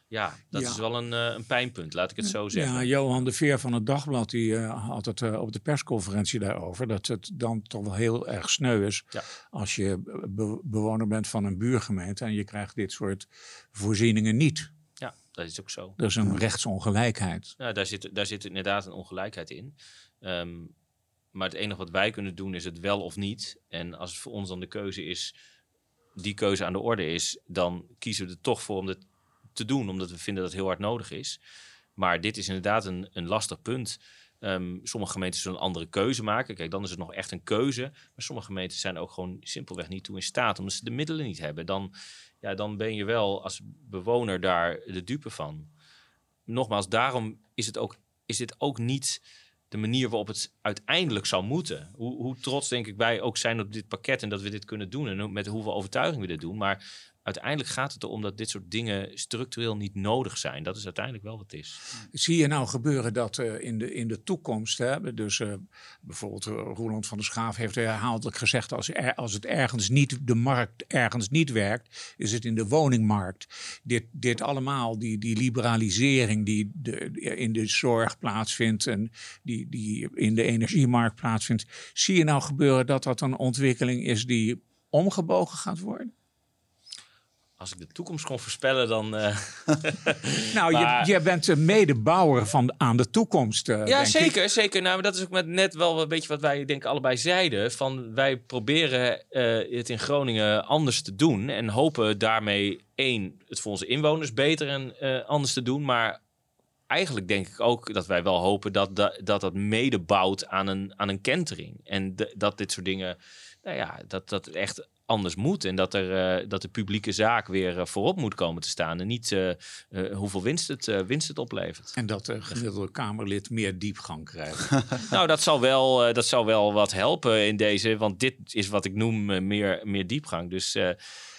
Ja, dat ja. is wel een, uh, een pijnpunt, laat ik het zo zeggen. Ja, Johan de Veer van het Dagblad die uh, had het uh, op de persconferentie daarover. Dat het dan toch wel heel erg sneu is ja. als je be- bewoner bent van een buurgemeente en je krijgt dit soort voorzieningen niet. Ja, dat is ook zo. Dat is een ja. rechtsongelijkheid. Ja, daar zit, daar zit inderdaad een ongelijkheid in. Um, maar het enige wat wij kunnen doen is het wel of niet. En als het voor ons dan de keuze is, die keuze aan de orde is, dan kiezen we er toch voor om het te doen, omdat we vinden dat heel hard nodig is. Maar dit is inderdaad een, een lastig punt. Um, sommige gemeenten zullen een andere keuze maken. Kijk, dan is het nog echt een keuze. Maar sommige gemeenten zijn ook gewoon simpelweg niet toe in staat, omdat ze de middelen niet hebben. Dan, ja, dan ben je wel als bewoner daar de dupe van. Nogmaals, daarom is het ook, is dit ook niet de manier waarop het uiteindelijk zou moeten. Hoe, hoe trots, denk ik, wij ook zijn op dit pakket en dat we dit kunnen doen en met hoeveel overtuiging we dit doen. Maar uiteindelijk gaat het erom dat dit soort dingen structureel niet nodig zijn. Dat is uiteindelijk wel wat het is. Zie je nou gebeuren dat uh, in, de, in de toekomst, hè, dus uh, bijvoorbeeld Roeland van der Schaaf heeft herhaaldelijk gezegd, als, er, als het ergens niet, de markt ergens niet werkt, is het in de woningmarkt. Dit, dit allemaal, die, die liberalisering die de, in de zorg plaatsvindt en die, die in de energiemarkt plaatsvindt. Zie je nou gebeuren dat dat een ontwikkeling is die omgebogen gaat worden? Als ik de toekomst kon voorspellen, dan... Uh... nou, maar... je, je bent een medebouwer van, aan de toekomst, uh, Ja, denk zeker. Ik. zeker. Nou, maar dat is ook met net wel een beetje wat wij denk allebei zeiden. Van wij proberen uh, het in Groningen anders te doen. En hopen daarmee, één, het voor onze inwoners beter en uh, anders te doen. Maar eigenlijk denk ik ook dat wij wel hopen dat dat, dat, dat medebouwt aan een, aan een kentering. En de, dat dit soort dingen, nou ja, dat dat echt... anders moet en dat, er, uh, dat de publieke zaak weer uh, voorop moet komen te staan en niet uh, uh, hoeveel winst het, uh, winst het oplevert. En dat de gemiddelde Kamerlid meer diepgang krijgt. nou, dat zal, wel, uh, dat zal wel wat helpen in deze, want dit is wat ik noem uh, meer, meer diepgang. Dus uh,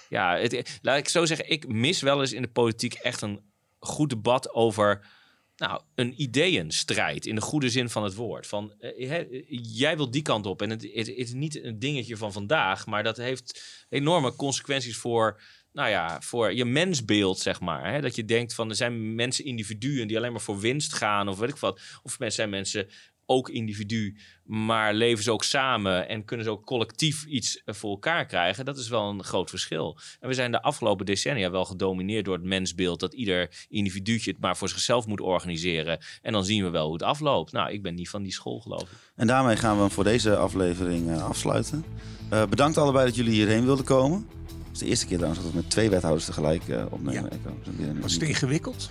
ja, het, laat ik zo zeggen, ik mis wel eens in de politiek echt een goed debat over... Nou, een ideeënstrijd in de goede zin van het woord. Van, he, jij wilt die kant op en het is niet een dingetje van vandaag, maar dat heeft enorme consequenties voor, nou ja, voor je mensbeeld, zeg maar. He, dat je denkt van, er zijn mensen, individuen die alleen maar voor winst gaan of weet ik wat. Of zijn mensen ook individu, maar leven ze ook samen en kunnen ze ook collectief iets voor elkaar krijgen. Dat is wel een groot verschil. En we zijn de afgelopen decennia wel gedomineerd door het mensbeeld dat ieder individuutje het maar voor zichzelf moet organiseren. En dan zien we wel hoe het afloopt. Nou, ik ben niet van die school, geloof ik. En daarmee gaan we voor deze aflevering afsluiten. Uh, bedankt allebei dat jullie hierheen wilden komen. Het is de eerste keer trouwens dat we met twee wethouders tegelijk uh, opnemen. Ja. Was het ingewikkeld?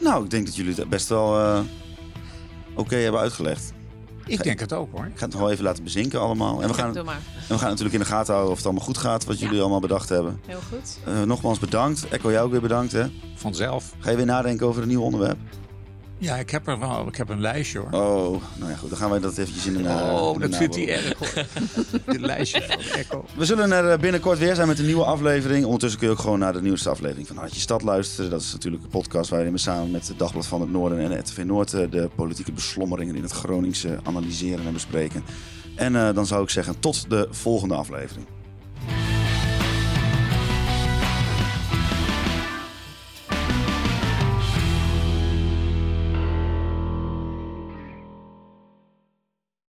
Nou, ik denk dat jullie het best wel uh, oké okay hebben uitgelegd. Ik denk het ook, hoor. Ik ga het nog wel even laten bezinken allemaal. En we, gaan, en we gaan natuurlijk in de gaten houden of het allemaal goed gaat, wat jullie ja. allemaal bedacht hebben. Heel goed. Uh, nogmaals bedankt. Echo, jou ook weer bedankt, hè? Vanzelf. Ga je weer nadenken over een nieuw onderwerp? Ja, ik heb er wel. Ik heb een lijstje, hoor. Oh, nou ja, goed. Dan gaan wij dat eventjes in de na. Oh, in de dat vindt hij erg, hoor. Dit lijstje van Echo. We zullen er binnenkort weer zijn met een nieuwe aflevering. Ondertussen kun je ook gewoon naar de nieuwste aflevering van Hartje Stad luisteren. Dat is natuurlijk een podcast waarin we samen met het Dagblad van het Noorden en de R T V Noord de politieke beslommeringen in het Groningse analyseren en bespreken. En uh, dan zou ik zeggen tot de volgende aflevering.